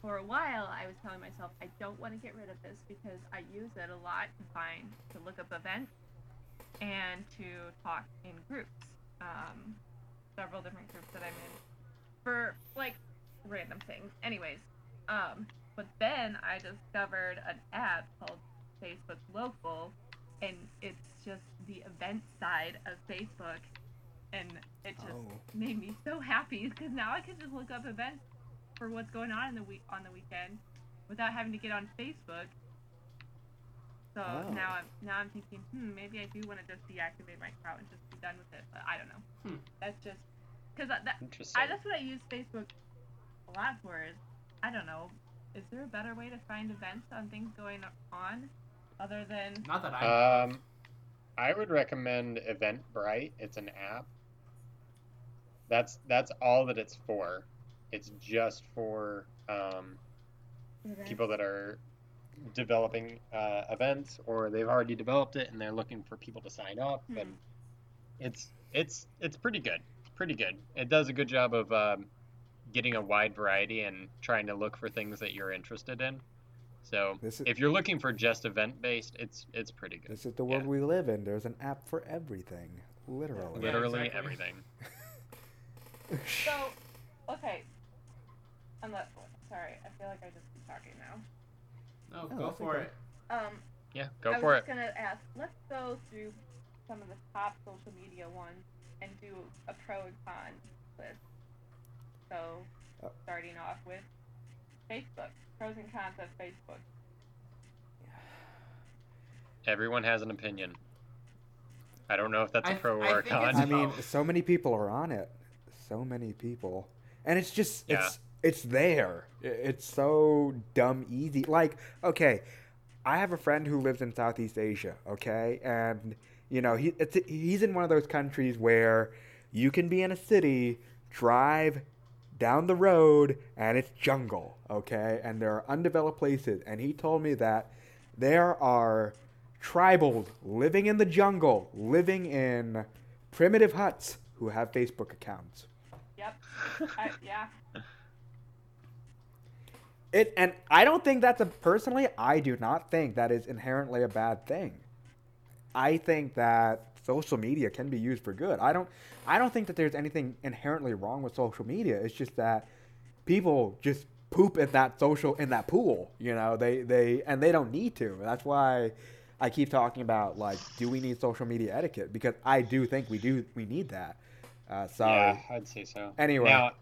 for a while, I was telling myself, I don't want to get rid of this because I use it a lot to look up events and to talk in groups, several different groups that I'm in for, like, random things. Anyways, but then I discovered an app called Facebook Local, and it's just the event side of Facebook, and it just made me so happy because now I can just look up events for what's going on in the week on the weekend without having to get on Facebook. So now I'm thinking, maybe I do want to just deactivate my account and just be done with it, but I don't know. That's just because that's what I use Facebook a lot for. Is, I don't know, is there a better way to find events on things going on other than not that I know. I would recommend Eventbrite. It's an app. That's all that it's for. It's just for people that are developing events, or they've already developed it and they're looking for people to sign up. And it's pretty good. It does a good job of getting a wide variety and trying to look for things that you're interested in. So if you're looking for just event-based, it's pretty good. This is the world we live in. There's an app for everything, literally. Everything. So, okay. Sorry, I feel like I just keep talking now. No, go for it. I was just going to ask, let's go through some of the top social media ones and do a pro and con list. So, starting off with Facebook. Pros and cons of Facebook. Everyone has an opinion. I don't know if that's a pro or a con. I mean, so many people are on it. So many people. And it's just, it's there. It's so dumb easy. Like, okay, I have a friend who lives in Southeast Asia, okay? And, you know, he's in one of those countries where you can be in a city, drive down the road, and it's jungle, okay? And there are undeveloped places. And he told me that there are tribals living in the jungle, living in primitive huts, who have Facebook accounts. Yep. And I don't think I do not think that is inherently a bad thing. I think that social media can be used for good. I don't think that there's anything inherently wrong with social media. It's just that people just poop at that pool, you know. They don't need to. That's why I keep talking about, like, do we need social media etiquette? Because I do think we need that. Sorry. Yeah, I'd say so. Anyway, now,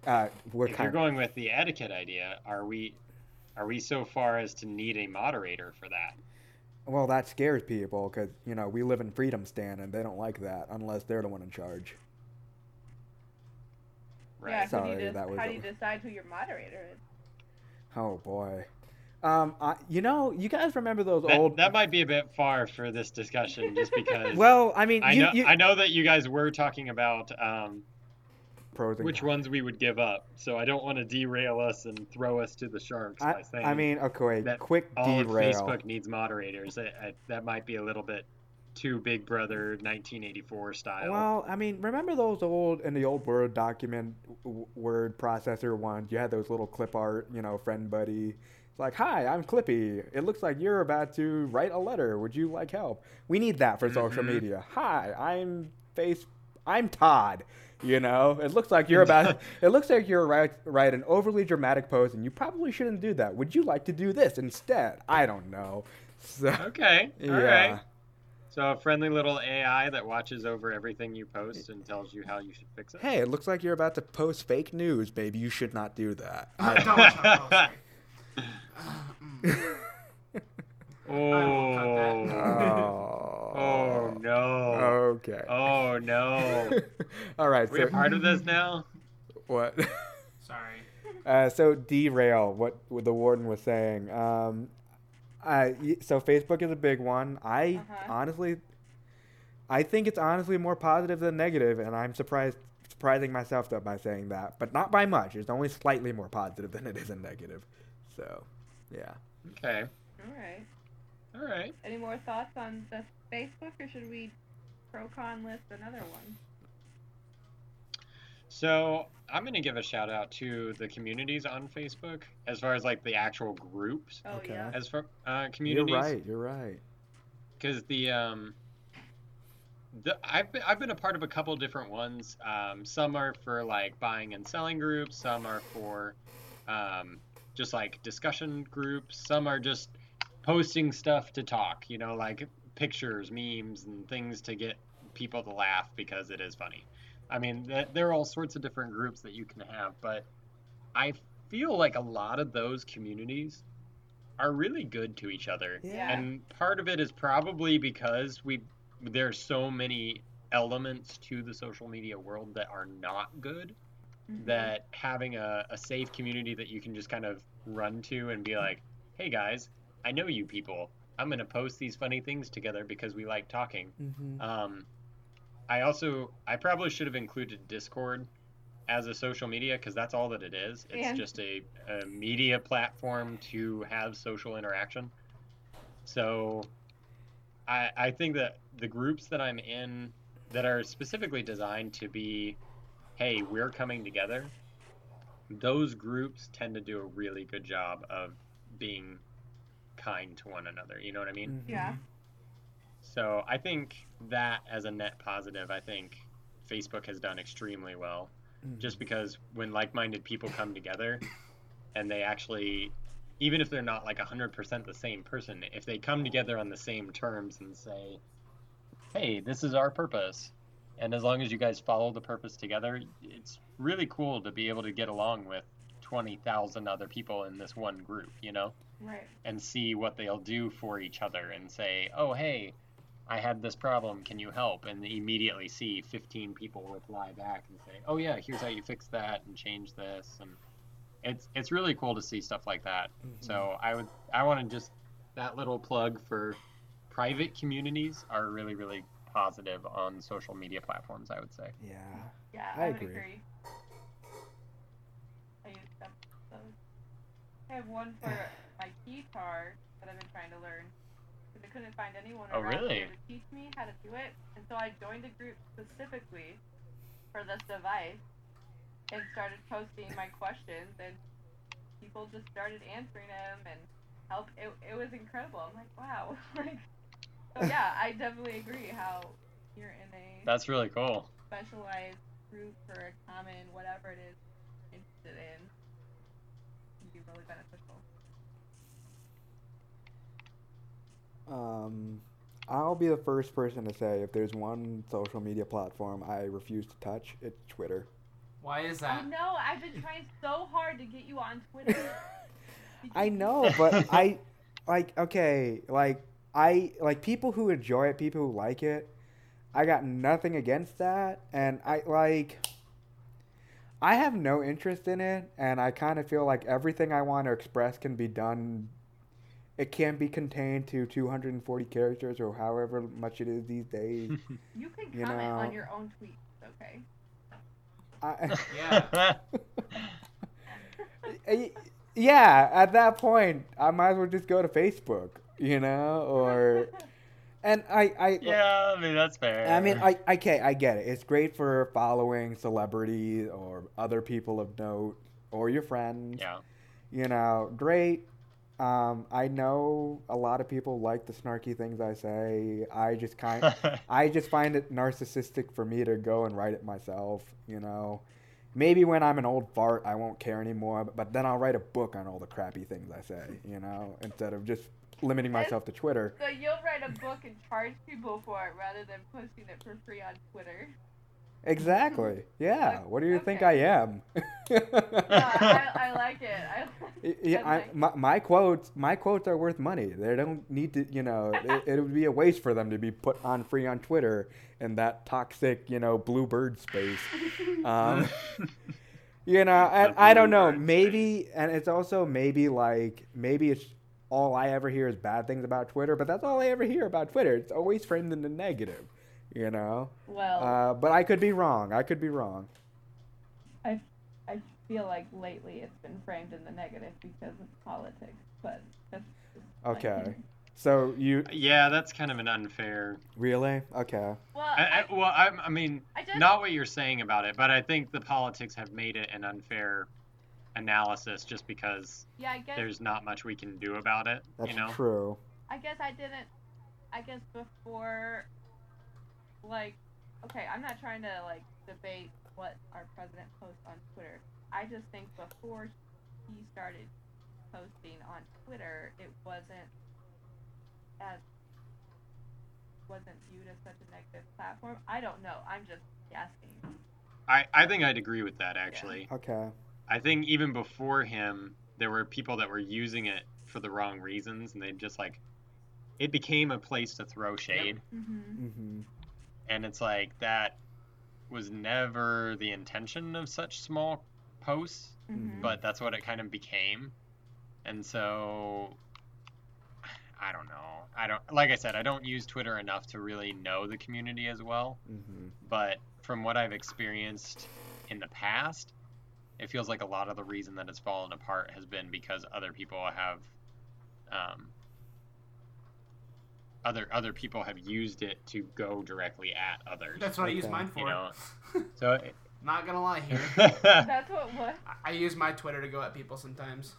if you're going with the etiquette idea, are we so far as to need a moderator for that? Well, that scares people because, you know, we live in Freedom Stand and they don't like that unless they're the one in charge. Right. Yeah, how do you decide who your moderator is? Oh, boy. You know, you guys remember those old... That might be a bit far for this discussion just because... Well, I mean... I know that you guys were talking about which ones we would give up, so I don't want to derail us and throw us to the sharks by saying... I mean, okay, quick derail. All of Facebook needs moderators. That might be a little bit too Big Brother 1984 style. Well, I mean, remember those in the old Word document, word processor ones? You had those little clip art, you know, friend buddy... Like, hi, I'm Clippy. It looks like you're about to write a letter. Would you like help? We need that for social media. Hi, I'm Todd. You know, it looks like you're write an overly dramatic post, and you probably shouldn't do that. Would you like to do this instead? I don't know. So, okay. All right. So a friendly little AI that watches over everything you post and tells you how you should fix it. Hey, it looks like you're about to post fake news, babe. You should not do that. Don't. Oh no. Okay. Oh no. All right. We're part of this now? What? Sorry. So derail what the warden was saying. So Facebook is a big one. I think it's honestly more positive than negative, and I'm surprising myself by saying that, but not by much. It's only slightly more positive than it is in negative. So, yeah. Okay. All right. Any more thoughts on the Facebook, or should we pro-con list another one? So, I'm going to give a shout-out to the communities on Facebook, as far as, like, the actual groups. Oh, okay. Yeah. As for communities. You're right. Because I've been a part of a couple different ones. Some are for, like, buying and selling groups. Some are for... just like discussion groups. Some are just posting stuff to talk, you know, like pictures, memes, and things to get people to laugh because it is funny. I mean, there are all sorts of different groups that you can have, but I feel like a lot of those communities are really good to each other. Yeah. And part of it is probably because there are so many elements to the social media world that are not good. Mm-hmm. That having a safe community that you can just kind of run to and be like, hey guys, I know you people. I'm going to post these funny things together because we like talking. Mm-hmm. I probably should have included Discord as a social media because that's all that it is. It's just a media platform to have social interaction. So I think that the groups that I'm in that are specifically designed to be, hey, we're coming together, those groups tend to do a really good job of being kind to one another. You know what I mean? Mm-hmm. Yeah. So I think that as a net positive, I think Facebook has done extremely well. Mm-hmm. Just because when like-minded people come together and they actually, even if they're not like 100% the same person, if they come together on the same terms and say, hey, this is our purpose. And as long as you guys follow the purpose together, it's really cool to be able to get along with 20,000 other people in this one group, you know? Right. And see what they'll do for each other and say, oh, hey, I had this problem. Can you help? And immediately see 15 people reply back and say, oh, yeah, here's how you fix that and change this. And it's really cool to see stuff like that. Mm-hmm. So I want to just that little plug for private communities are really, really positive on social media platforms, I would say. Yeah, I would agree. I use those. I have one for my guitar that I've been trying to learn because I couldn't find anyone around here to teach me how to do it, and so I joined a group specifically for this device and started posting my questions, and people just started answering them and help. It was incredible. I'm like, wow. So yeah, I definitely agree how you're in a That's really cool. specialized group for a common whatever it is you're interested in. It can be really beneficial. I'll be the first person to say if there's one social media platform I refuse to touch, it's Twitter. Why is that? I know. I've been trying so hard to get you on Twitter. I know, but I like people who enjoy it, people who like it. I got nothing against that, and I have no interest in it, and I kind of feel like everything I want to express can be done. It can be contained to 240 characters or however much it is these days. You can comment on your own tweets, okay? Yeah. Yeah, at that point, I might as well just go to Facebook, or... And that's fair. I mean, I get it. It's great for following celebrities or other people of note or your friends. Yeah. Great. I know a lot of people like the snarky things I say. I just find it narcissistic for me to go and write it myself. Maybe when I'm an old fart, I won't care anymore. But then I'll write a book on all the crappy things I say. Instead of just limiting myself to Twitter. So you'll write a book and charge people for it rather than posting it for free on Twitter. Exactly. Yeah. What do you think I am? No, I like it. My quotes are worth money. They don't need to, it would be a waste for them to be put on free on Twitter in that toxic, bluebird space. I don't know. Maybe, and it's also maybe it's all I ever hear is bad things about Twitter, but that's all I ever hear about Twitter. It's always framed in the negative. Well, but I could be wrong. I feel like lately it's been framed in the negative because of politics, but that's okay. So you? Yeah, that's kind of an unfair. Really? Okay. Well, I mean, not what you're saying about it, but I think the politics have made it an unfair analysis just because there's not much we can do about it. That's true. I guess before. I'm not trying to, debate what our president posts on Twitter. I just think before he started posting on Twitter, it wasn't viewed as such a negative platform. I don't know. I'm just guessing. I think I'd agree with that, actually. Yeah. Okay. I think even before him, there were people that were using it for the wrong reasons, and they just, it became a place to throw shade. Yep. Mm-hmm. And it's that was never the intention of such small posts, mm-hmm. but that's what it kind of became. And so, I don't know. Like I said, I don't use Twitter enough to really know the community as well. Mm-hmm. But from what I've experienced in the past, it feels like a lot of the reason that it's fallen apart has been because other people have, other people have used it to go directly at others. That's what I use mine for. So not gonna lie here. That's what? I use my Twitter to go at people sometimes.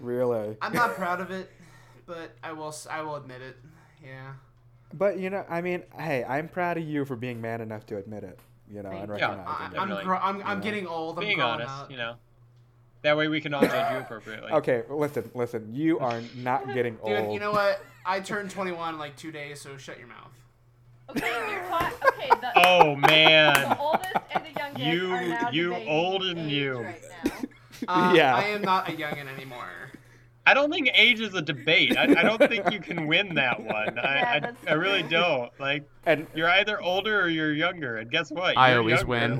Really? I'm not proud of it, but I will admit it. Yeah. But hey, I'm proud of you for being man enough to admit it. And recognizing it. I'm getting old. I'm being honest. Out. That way we can all judge you appropriately. Okay, listen. You are not getting old. Dude, you know what? I turned 21 in 2 days, so shut your mouth. Okay, you're caught. Okay. Oh, man. The oldest and the youngest are now you olden you. Right now. Yeah. I am not a youngin' anymore. I don't think age is a debate. I don't think you can win that one. I really don't. You're either older or you're younger, and guess what? I always win.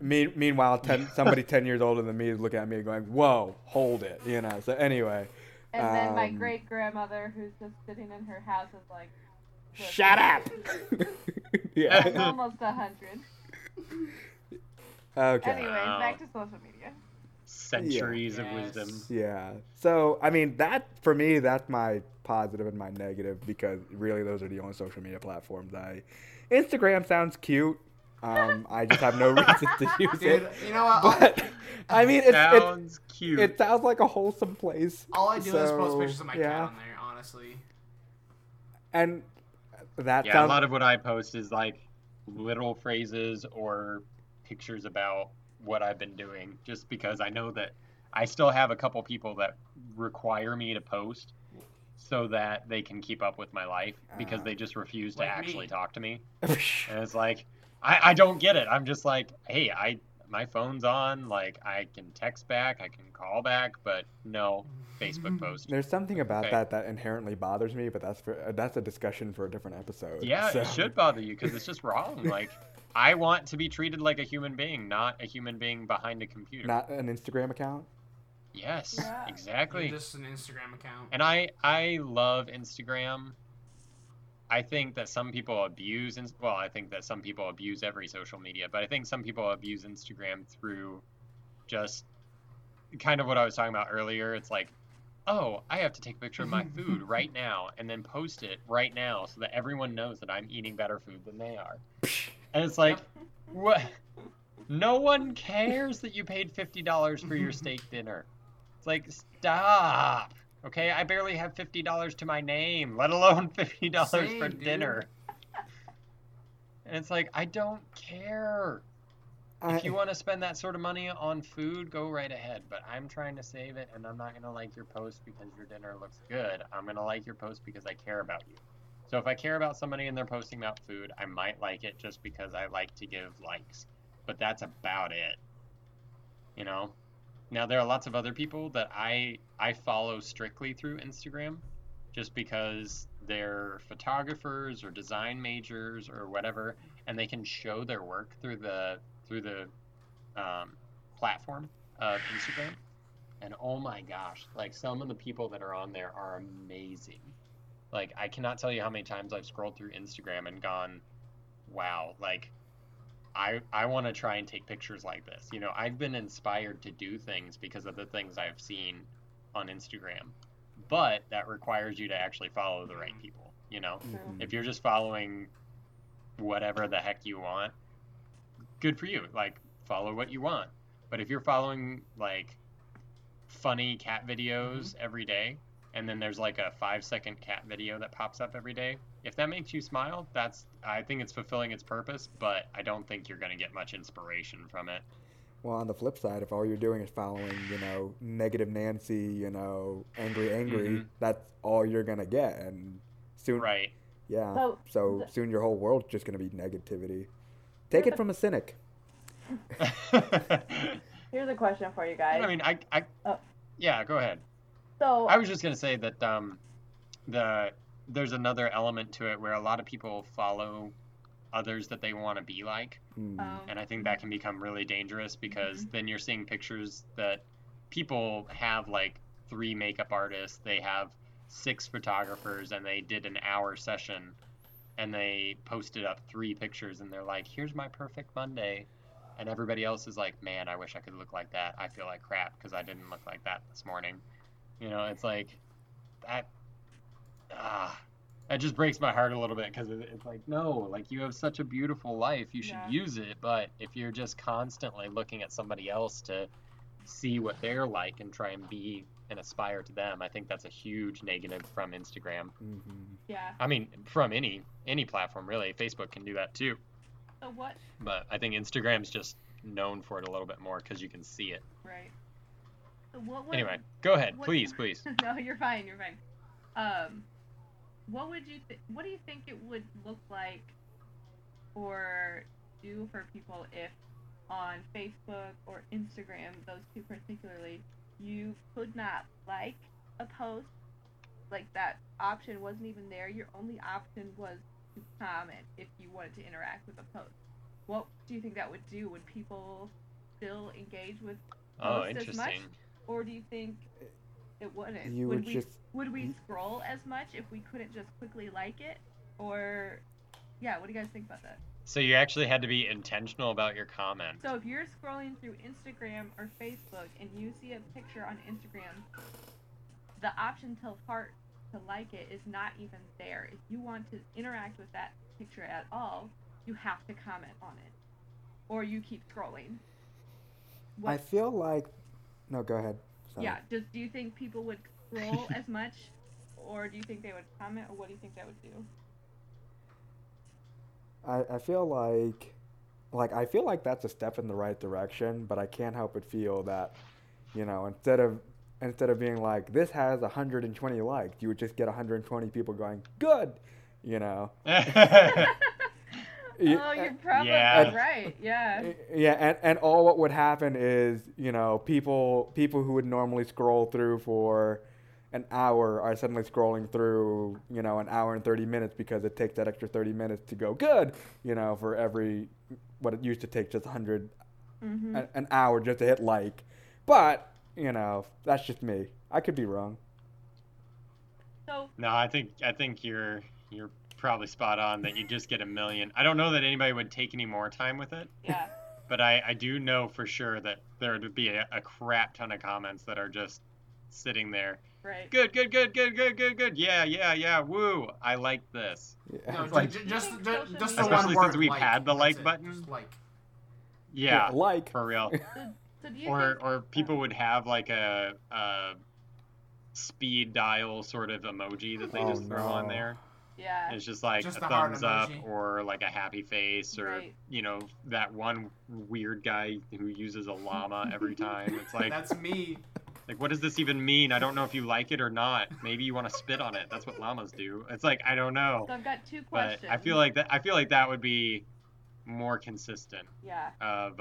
Meanwhile, somebody 10 years older than me is looking at me going, "Whoa, hold it," So anyway. And then my great grandmother, who's just sitting in her house, is like, "Shut up!" Yeah. I'm almost 100. Okay. Anyway, back to social media. Centuries of wisdom. Yeah. So, I mean, that for me, that's my positive and my negative, because really those are the only social media platforms Instagram sounds cute. I just have no reason to use it. You know what? But, I mean, sounds cute. It sounds like a wholesome place. All I do is post pictures of my cat on there, honestly. And that sounds... a lot of what I post is little phrases or pictures about what I've been doing, just because I know that I still have a couple people that require me to post. so that they can keep up with my life, because they just refuse to actually talk to me. And it's like, I don't get it. I'm just like, hey, my phone's on. Like, I can text back, I can call back, but no Facebook post. There's something about that inherently bothers me, but that's a discussion for a different episode. Yeah, so. It should bother you because it's just wrong. Like, I want to be treated like a human being, not a human being behind a computer. Not an Instagram account? Yes, yeah. Exactly. You're just an Instagram account. And I love Instagram. I think that some people abuse, I think that some people abuse every social media, but I think some people abuse Instagram through just kind of what I was talking about earlier. It's like, oh, I have to take a picture of my food right now and then post it right now so that everyone knows that I'm eating better food than they are. And it's like, what? No one cares that you paid $50 for your steak dinner. It's like, stop. Okay, I barely have $50 to my name, let alone $50 for dinner. And it's like, I don't care. If you want to spend that sort of money on food, go right ahead. But I'm trying to save it, and I'm not going to like your post because your dinner looks good. I'm going to like your post because I care about you. So if I care about somebody and they're posting about food, I might like it just because I like to give likes. But that's about it. You know? Now, there are lots of other people that I follow strictly through Instagram just because they're photographers or design majors or whatever, and they can show their work through the platform of Instagram. And oh my gosh, like some of the people that are on there are amazing. Like, I cannot tell you how many times I've scrolled through Instagram and gone, wow, like, I want to try and take pictures like this. You know, I've been inspired to do things because of the things I've seen on Instagram. But that requires you to actually follow the right people, you know? Mm-hmm. If you're just following whatever the heck you want, good for you. Like, follow what you want. But if you're following, like, funny cat videos every day, and then there's like a 5-second cat video that pops up every day, if that makes you smile, I think it's fulfilling its purpose, but I don't think you're going to get much inspiration from it. Well, on the flip side, if all you're doing is following, you know, Negative Nancy, you know, angry, that's all you're going to get. And soon, right? Yeah. So soon your whole world's just going to be negativity. Take it from a cynic. Here's a question for you guys. I mean, yeah, go ahead. So I was just going to say that there's another element to it where a lot of people follow others that they want to be like. And I think that can become really dangerous because then you're seeing pictures that people have, like 3 makeup artists, they have 6 photographers, and they did an hour session and they posted up 3 pictures and they're like, here's my perfect Monday. And everybody else is like, man, I wish I could look like that. I feel like crap because I didn't look like that this morning. You know, it's like that just breaks my heart a little bit because it's like, no, like you have such a beautiful life. You should use it. But if you're just constantly looking at somebody else to see what they're like and try and be and aspire to them, I think that's a huge negative from Instagram. Yeah. I mean, from any platform, really. Facebook can do that, too. So what? But I think Instagram's just known for it a little bit more because you can see it. Right. Anyway, go ahead, please. No, you're fine. What do you think it would look like or do for people if on Facebook or Instagram, those two particularly, you could not like a post, like that option wasn't even there. Your only option was to comment if you wanted to interact with a post. What do you think that would do? Would people still engage with posts as much? Or do you think it wouldn't? Would we scroll as much if we couldn't just quickly like it? Or, yeah, what do you guys think about that? So you actually had to be intentional about your comment. So if you're scrolling through Instagram or Facebook and you see a picture on Instagram, the option to like it is not even there. If you want to interact with that picture at all, you have to comment on it. Or you keep scrolling. I feel like... No, go ahead. Sorry. Yeah, do you think people would scroll as much, or do you think they would comment, or what do you think that would do? I feel like I feel like that's a step in the right direction, but I can't help but feel that, you know, instead of instead of being like, this has 120 likes, you would just get 120 people going, good, you know. You're probably right. Yeah. Yeah, and all what would happen is, you know, people who would normally scroll through for an hour are suddenly scrolling through, you know, an hour and 30 minutes because it takes that extra 30 minutes to go good, you know, for every what it used to take just 100 an hour just to hit like. But, you know, that's just me. I could be wrong. No, I think you're probably spot on that you just get 1 million. I don't know that anybody would take any more time with it. Yeah. But I do know for sure that there would be a crap ton of comments that are just sitting there. Right. Good. Yeah. Woo. I like this. Yeah. No, like just the one word. Especially since we've had the like button. Just like. Yeah. Like. For real. So do you or people would have like a speed dial sort of emoji that they just throw on there. Yeah. It's just like just a thumbs up or like a happy face or, you know, that one weird guy who uses a llama every time. It's like, that's me. Like, what does this even mean? I don't know if you like it or not. Maybe you want to spit on it. That's what llamas do. It's like, I don't know. So I've got two questions. But I feel like that would be more consistent of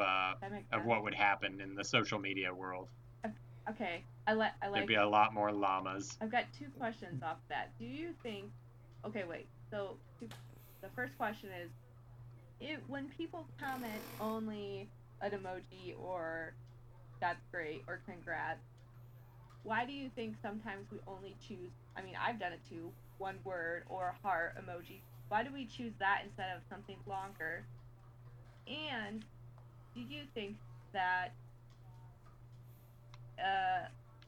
what would happen in the social media world. Okay. I like There'd be a lot more llamas. I've got two questions off that. Do you think... Okay, wait. So the first question is, when people comment only an emoji or that's great or congrats, why do you think sometimes we only choose, I mean, I've done it too, one word or heart emoji. Why do we choose that instead of something longer? And do you think that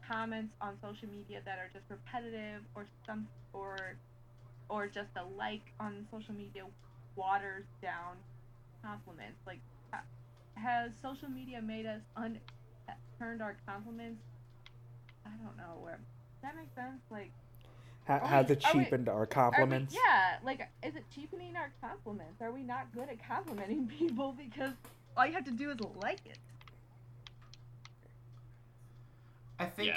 comments on social media that are just repetitive or just a like on social media waters down compliments? Like, has social media made us turned our compliments? I don't know where. Does that make sense? Like, has it cheapened our compliments? Is it cheapening our compliments? Are we not good at complimenting people because all you have to do is like it? I think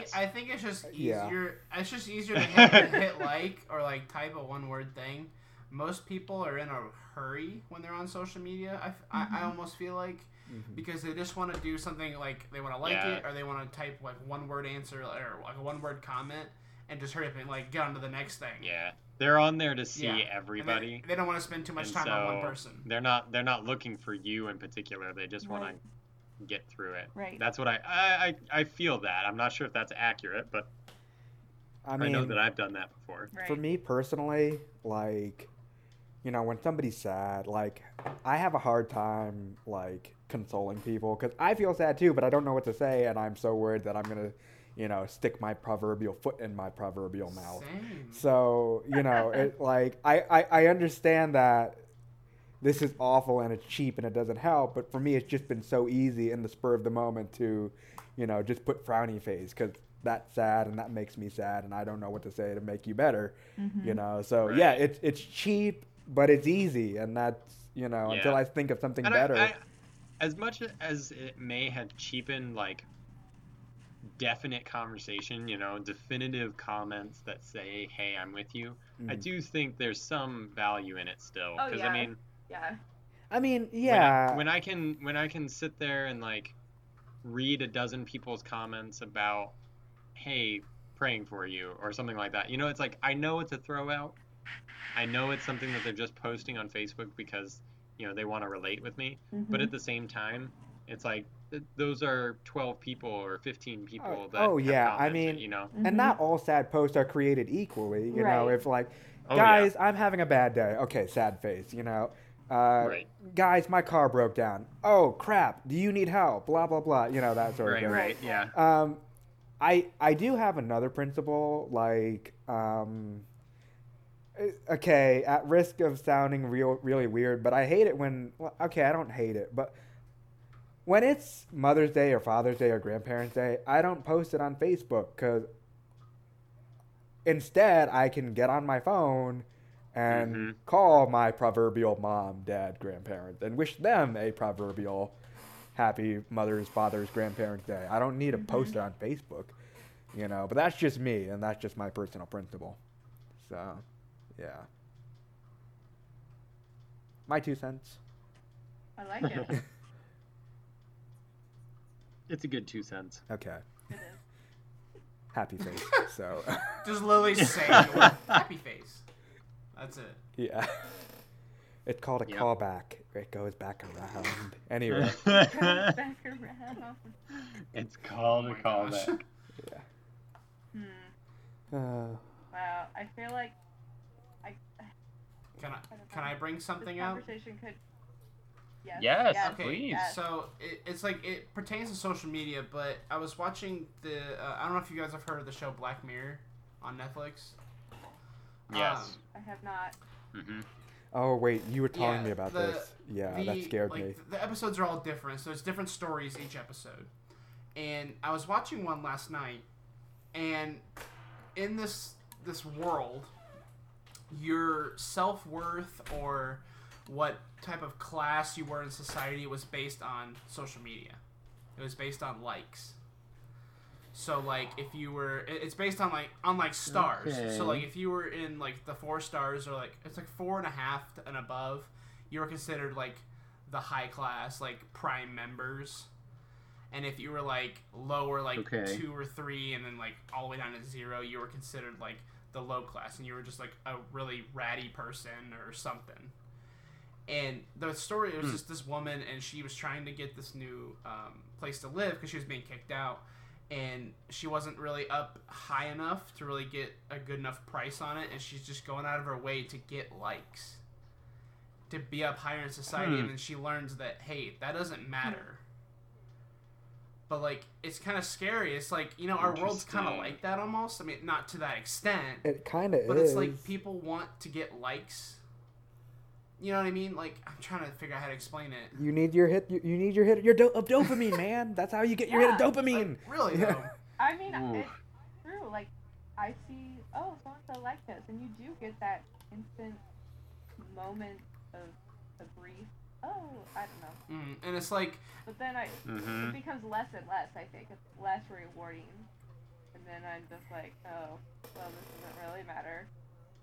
it's just easier. Yeah. It's just easier to hit like or like type a one-word thing. Most people are in a hurry when they're on social media. I almost feel like because they just want to do something like they want to like it or they want to type like one-word answer or like a one-word comment and just hurry up and like get on to the next thing. Yeah, they're on there to see everybody. And they don't want to spend too much time on one person. They're not looking for you in particular. They just want to get through it. Right. That's what I feel that. I'm not sure if that's accurate, but I mean, know that I've done that before. Right. For me personally, like, you know, when somebody's sad, like, I have a hard time, like, consoling people because I feel sad too, but I don't know what to say, and I'm so worried that I'm going to, you know, stick my proverbial foot in my proverbial mouth. Same. So, you know, it, like, I understand that this is awful and it's cheap and it doesn't help, but for me it's just been so easy in the spur of the moment to, you know, just put frowny face because that's sad and that makes me sad and I don't know what to say to make you better, you know. So yeah, it's cheap but it's easy, and that's, you know, until I think of something better. I, as much as it may have cheapened like definite conversation, you know, definitive comments that say, hey, I'm with you, I do think there's some value in it still because I mean, when I can sit there and like read a dozen people's comments about, hey, praying for you or something like that, you know, it's like, I know what to throw out. I know it's something that they're just posting on Facebook because, you know, they want to relate with me. But at the same time, it's like those are 12 people or 15 people that have commented, I mean, you know, and not all sad posts are created equally. You know, if like, guys, I'm having a bad day. Okay, sad face, you know. Guys, my car broke down. Oh, crap. Do you need help? Blah, blah, blah. You know, that sort of thing. Right, yeah. I do have another principle, like, okay, at risk of sounding really weird, but I hate it when, I don't hate it, but when it's Mother's Day or Father's Day or Grandparents' Day, I don't post it on Facebook because instead I can get on my phone and call my proverbial mom, dad, grandparents, and wish them a proverbial happy Mother's, Father's, Grandparents' Day. I don't need to post it on Facebook. you know. But that's just me, and that's just my personal principle. So, yeah. My 2 cents. I like it. It's a good 2 cents. Okay. Happy face. So just literally say happy face. That's it. Yeah. It's called a callback. It goes back around. Anyway. It goes back around. It's called a callback. Yeah. Wow. I feel like Can I bring something up? Conversation could. Yes, okay, please. Yes. So it's like it pertains to social media, but I was watching the I don't know if you guys have heard of the show Black Mirror on Netflix. Yes, I have not. Mm-hmm. Oh wait, you were telling me about this. Yeah, that scared me. The episodes are all different, so there's different stories each episode. And I was watching one last night, and in this world, your self-worth or what type of class you were in society was based on social media. It was based on likes. So, like, if you were... It's based on, like stars. Okay. So, like, if you were in, like, the 4 stars or, like... It's, like, 4.5 and above, you were considered, like, the high class, like, prime members. And if you were, like, lower, like, 2 or 3 and then, like, all the way down to 0, you were considered, like, the low class. And you were just, like, a really ratty person or something. And the story, it was just this woman, and she was trying to get this new place to live because she was being kicked out. And she wasn't really up high enough to really get a good enough price on it. And she's just going out of her way to get likes, to be up higher in society. And then she learns that, hey, that doesn't matter. But, like, it's kind of scary. It's like, you know, our world's kind of like that almost. I mean, not to that extent. It kind of is. But it's like people want to get likes. You know what I mean? Like, I'm trying to figure out how to explain it. You need your hit. You need your hit of dopamine, man. That's how you get your hit of dopamine. Really? Though. I mean, it's true. Like, I see, oh, so-and-so liked this. And you do get that instant moment of a brief, oh, I don't know. And it's like... But then it becomes less and less, I think. It's less rewarding. And then I'm just like, oh, well, this doesn't really matter.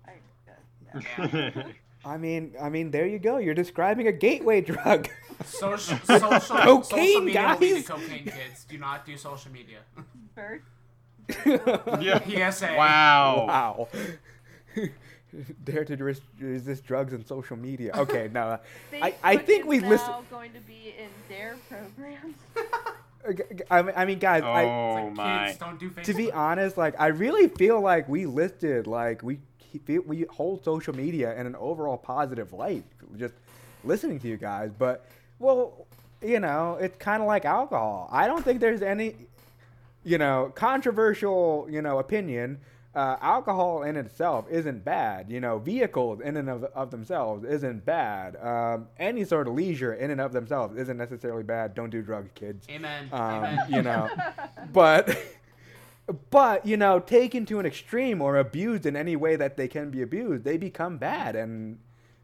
I guess. Yeah. I mean, there you go. You're describing a gateway drug. Social cocaine, social media guys. Will lead to cocaine, kids. Do not do social media. Birth. Yeah. PSA. Wow. Dare to resist drugs and social media. Okay, no. I think we listen. Now going to be in their programs. I mean, guys, kids, don't do Facebook. To be honest, like, I really feel like we listed, like, we hold social media in an overall positive light just listening to you guys. But, well, you know, it's kind of like alcohol. I don't think there's any, you know, controversial, you know, opinion. Alcohol in itself isn't bad. You know, vehicles in and of themselves isn't bad. Any sort of leisure in and of themselves isn't necessarily bad. Don't do drugs, kids. Amen. You know, But, you know, taken to an extreme or abused in any way that they can be abused, they become bad. And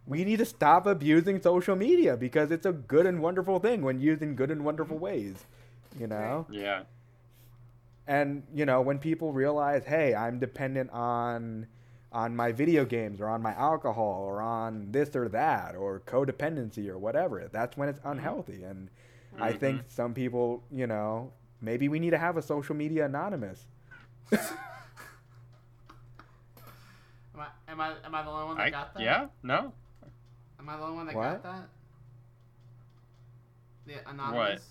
we need to stop abusing social media because it's a good and wonderful thing when used in good and wonderful ways, you know? Yeah. And, you know, when people realize, hey, I'm dependent on my video games or on my alcohol or on this or that or codependency or whatever, that's when it's unhealthy. And I think some people, you know, maybe we need to have a social media anonymous. Am I the only one that got that? Yeah, no. Am I the only one that got that? The anonymous?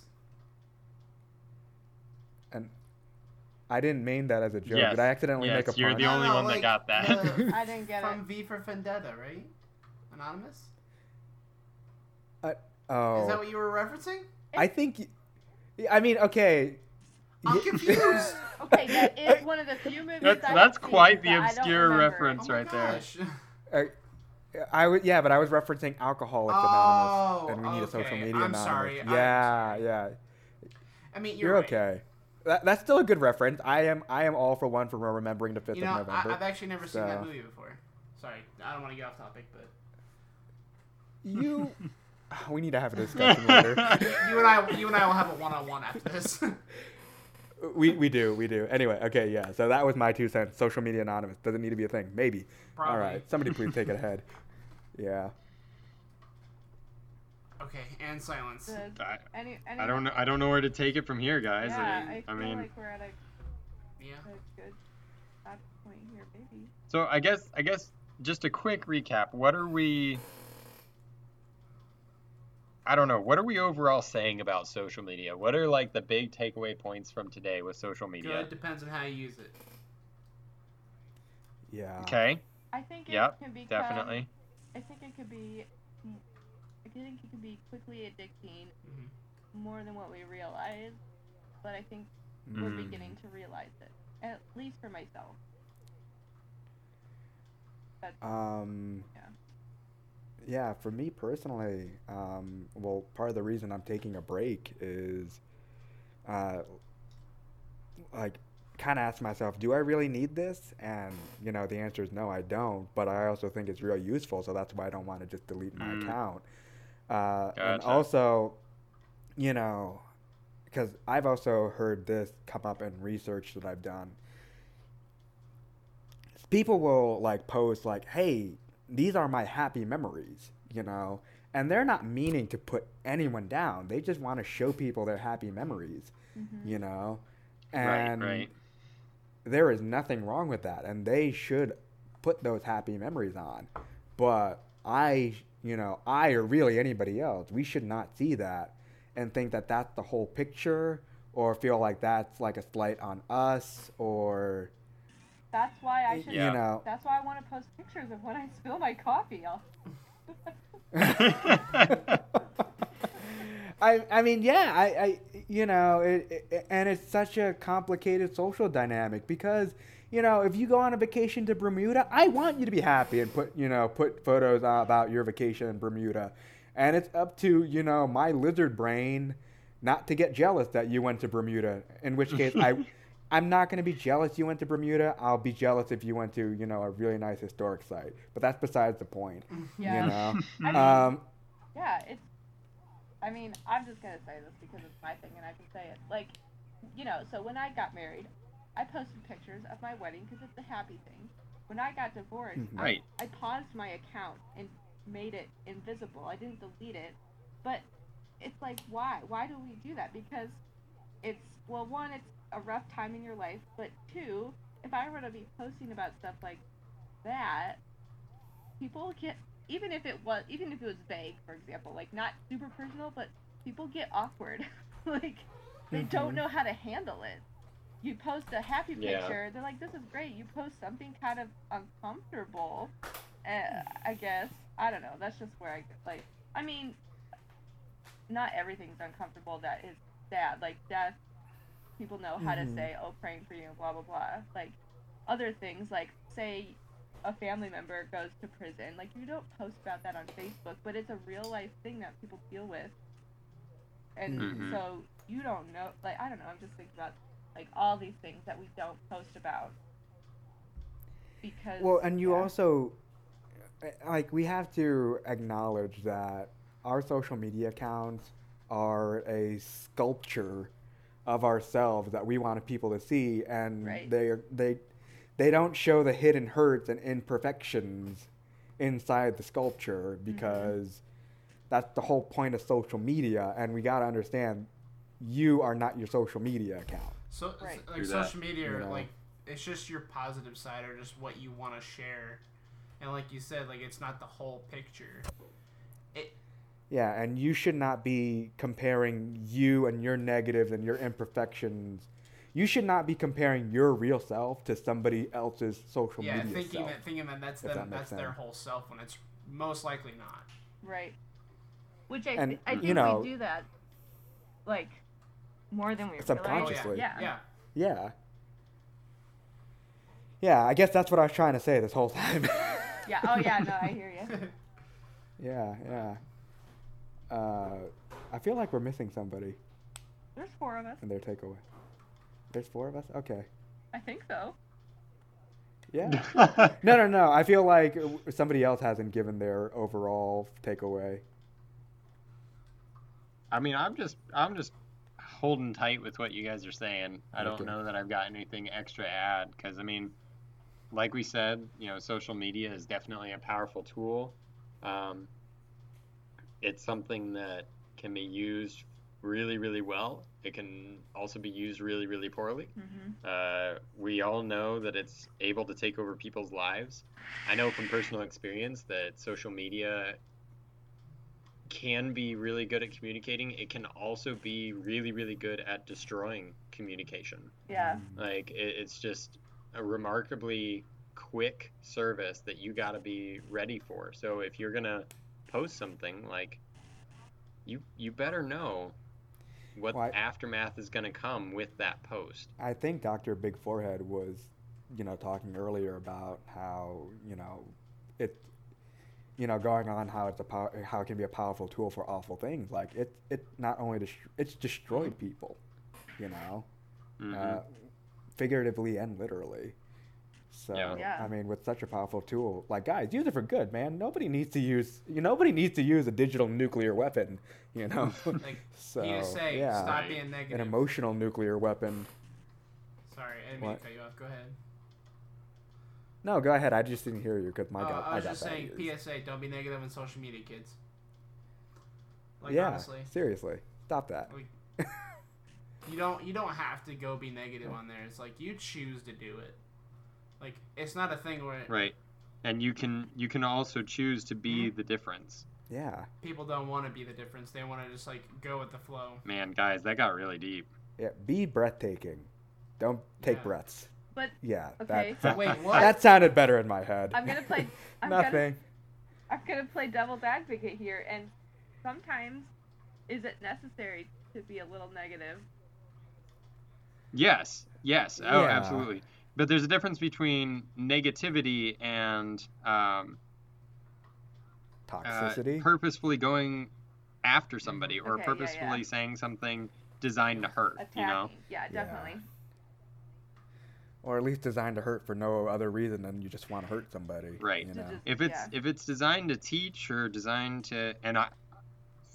What? And I didn't mean that as a joke. Yes. Did I accidentally make a pun? Yes, you're the only one that got that. I didn't get it. From V for Vendetta, right? Anonymous? Is that what you were referencing? I think... I mean, okay. I'm confused. Okay, that is one of the few movies that's quite the obscure reference right there. But I was referencing Alcoholics Anonymous, and we need a social media anonymous. I'm sorry. I mean, you're right. Okay. That's still a good reference. I am all for one for remembering the 5th of November. I've actually never seen that movie before. Sorry, I don't want to get off topic, but you. We need to have a discussion later. You and I will have a one-on-one after this. We do. Anyway, okay, yeah. So that was my 2 cents. Social media anonymous. Does it need to be a thing? Maybe. Probably. All right. Somebody please take it ahead. Yeah. Okay, and silence. I don't know. I don't know where to take it from here, guys. Yeah, I mean, like we're at a good point here, baby. So I guess just a quick recap. What are we? I don't know. What are we overall saying about social media? What are like the big takeaway points from today with social media? It depends on how you use it. Yeah. Okay. I think it can be definitely. I think it can be quickly addicting, more than what we realize, but I think we're beginning to realize it, at least for myself. That's, yeah, for me personally, well, part of the reason I'm taking a break is, kind of ask myself, do I really need this? And, you know, the answer is no, I don't. But I also think it's real useful, so that's why I don't want to just delete my account. Gotcha. And also, you know, because I've also heard this come up in research that I've done. People will, post, hey, these are my happy memories, you know. And they're not meaning to put anyone down. They just want to show people their happy memories, you know. And there is nothing wrong with that. And they should put those happy memories on. But I or really anybody else, we should not see that and think that that's the whole picture or feel like that's like a slight on us or... That's why I should, that's why I want to post pictures of when I spill my coffee. I mean, and it's such a complicated social dynamic because... You know, if you go on a vacation to Bermuda, I want you to be happy and put photos about your vacation in Bermuda. And it's up to, my lizard brain not to get jealous that you went to Bermuda, in which case I'm not going to be jealous you went to Bermuda. I'll be jealous if you went to, a really nice historic site. But that's besides the point, I mean, I'm just going to say this because it's my thing and I can say it. So when I got married, I posted pictures of my wedding because it's a happy thing. When I got divorced, I paused my account and made it invisible. I didn't delete it, but it's why? Why do we do that? Because one, it's a rough time in your life, but two, if I were to be posting about stuff like that, people get, even if it was vague, for example, not super personal, but people get awkward. They don't know how to handle it. You post a happy picture, they're like, this is great. You post something kind of uncomfortable, I guess. I don't know. That's just where not everything's uncomfortable that is sad. Death, people know how to say, oh, praying for you, blah, blah, blah. Other things, say a family member goes to prison. You don't post about that on Facebook, but it's a real-life thing that people deal with. And so you don't know. I don't know. I'm just thinking about all these things that we don't post about because... Well, and you also... we have to acknowledge that our social media accounts are a sculpture of ourselves that we wanted people to see, and they don't show the hidden hurts and imperfections inside the sculpture because that's the whole point of social media, and we got to understand you are not your social media account. So, social media, it's just your positive side or just what you want to share. And like you said, it's not the whole picture. And you should not be comparing you and your negatives and your imperfections. You should not be comparing your real self to somebody else's social media self. Yeah, thinking that that's them, that's their whole self when it's most likely not. Right. Which I think we do that, more than we subconsciously. Yeah, I guess that's what I was trying to say this whole time. I hear you. I feel like we're missing somebody. There's four of us. And their takeaway. There's four of us? Okay. I think so. Yeah. No. I feel like somebody else hasn't given their overall takeaway. I mean, I'm just holding tight with what you guys are saying. I don't know that I've got anything extra to add because, I mean, like we said, you know, social media is definitely a powerful tool. It's something that can be used really, really well. It can also be used really, really poorly. Mm-hmm. We all know that it's able to take over people's lives. I know from personal experience that social media can be really good at communicating. It can also be really, really good at destroying communication. Yeah. Like, it's just a remarkably quick service that you got to be ready for. So if you're going to post something, like, you better know what aftermath is going to come with that post. I think Dr. Big Forehead was, you know, talking earlier about how, you know, how it can be a powerful tool for awful things. Like it not only it's destroyed people, you know, mm-hmm. Figuratively and literally. So yeah. I mean, with such a powerful tool, like, guys, use it for good, man. Nobody needs to use a digital nuclear weapon, you know. Like, so ESA, yeah, stop being negative. An emotional nuclear weapon. Sorry, I didn't mean to cut you off. Go ahead. No, go ahead. I just didn't hear you because I was just saying, PSA, don't be negative on social media, kids. Like, yeah, honestly, seriously, stop that. Like, you don't have to go be negative on there. It's like you choose to do it. Like, it's not a thing where right, and you can also choose to be the difference. Yeah. People don't want to be the difference. They want to just like go with the flow. Man, guys, that got really deep. Yeah, be breathtaking. Don't take breaths. But yeah, okay. That sounded better in my head. I'm gonna play devil's advocate here, and sometimes is it necessary to be a little negative? Yes. Oh, yeah. Absolutely. But there's a difference between negativity and toxicity. Purposefully going after somebody, or purposefully saying something designed to hurt. Attacking. You know? Yeah, definitely. Yeah. Or at least designed to hurt for no other reason than you just want to hurt somebody. Right. You know? If it's designed to teach or designed to,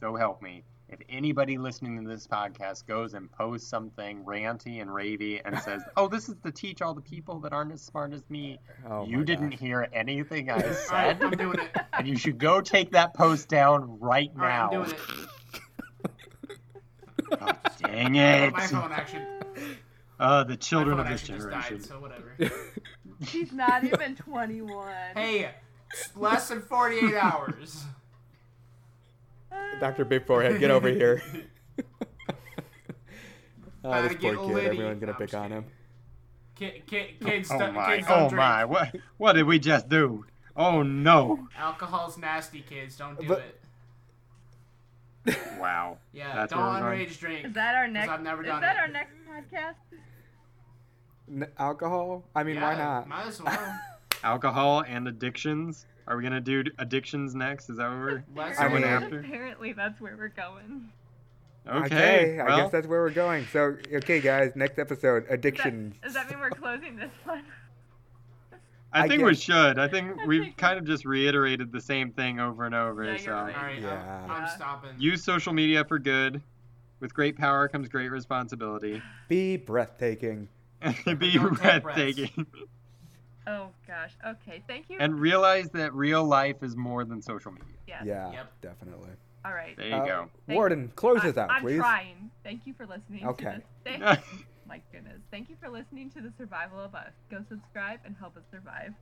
so help me, if anybody listening to this podcast goes and posts something ranty and ravey and says, oh, this is to teach all the people that aren't as smart as me, you didn't hear anything I said. I'm doing it. And you should go take that post down right now. I'm doing it. Oh, dang it. My phone action. The children of this generation. Just died, so whatever. She's not even 21. Hey, less than 48 hours. Dr. Big Forehead, get over here. This poor kid, everyone's going to pick on him. Kids, don't drink. My, what did we just do? Oh, no. Alcohol's nasty, kids. Don't do it. Wow. Yeah, that's don't underage drink. Is that our next? Our next podcast? Alcohol? I mean, why not? Might as well. Alcohol and addictions. Are we gonna do addictions next? Is that where went after? Apparently, that's where we're going. Okay well. I guess that's where we're going. So, okay, guys, next episode, addictions. Does that mean we're closing this one? I think we should. I think we've kind of just reiterated the same thing over and over. Yeah, so. Right. All right, yeah. I'm stopping. Use social media for good. With great power comes great responsibility. Be breathtaking. Be breathtaking. Oh, gosh. Okay, thank you. And realize that real life is more than social media. Yes. Yeah, definitely. All right. There you go. Warden, close this out, please. I'm trying. Thank you for listening to this. Thank you. My goodness. Thank you for listening to The Survival of Us. Go subscribe and help us survive.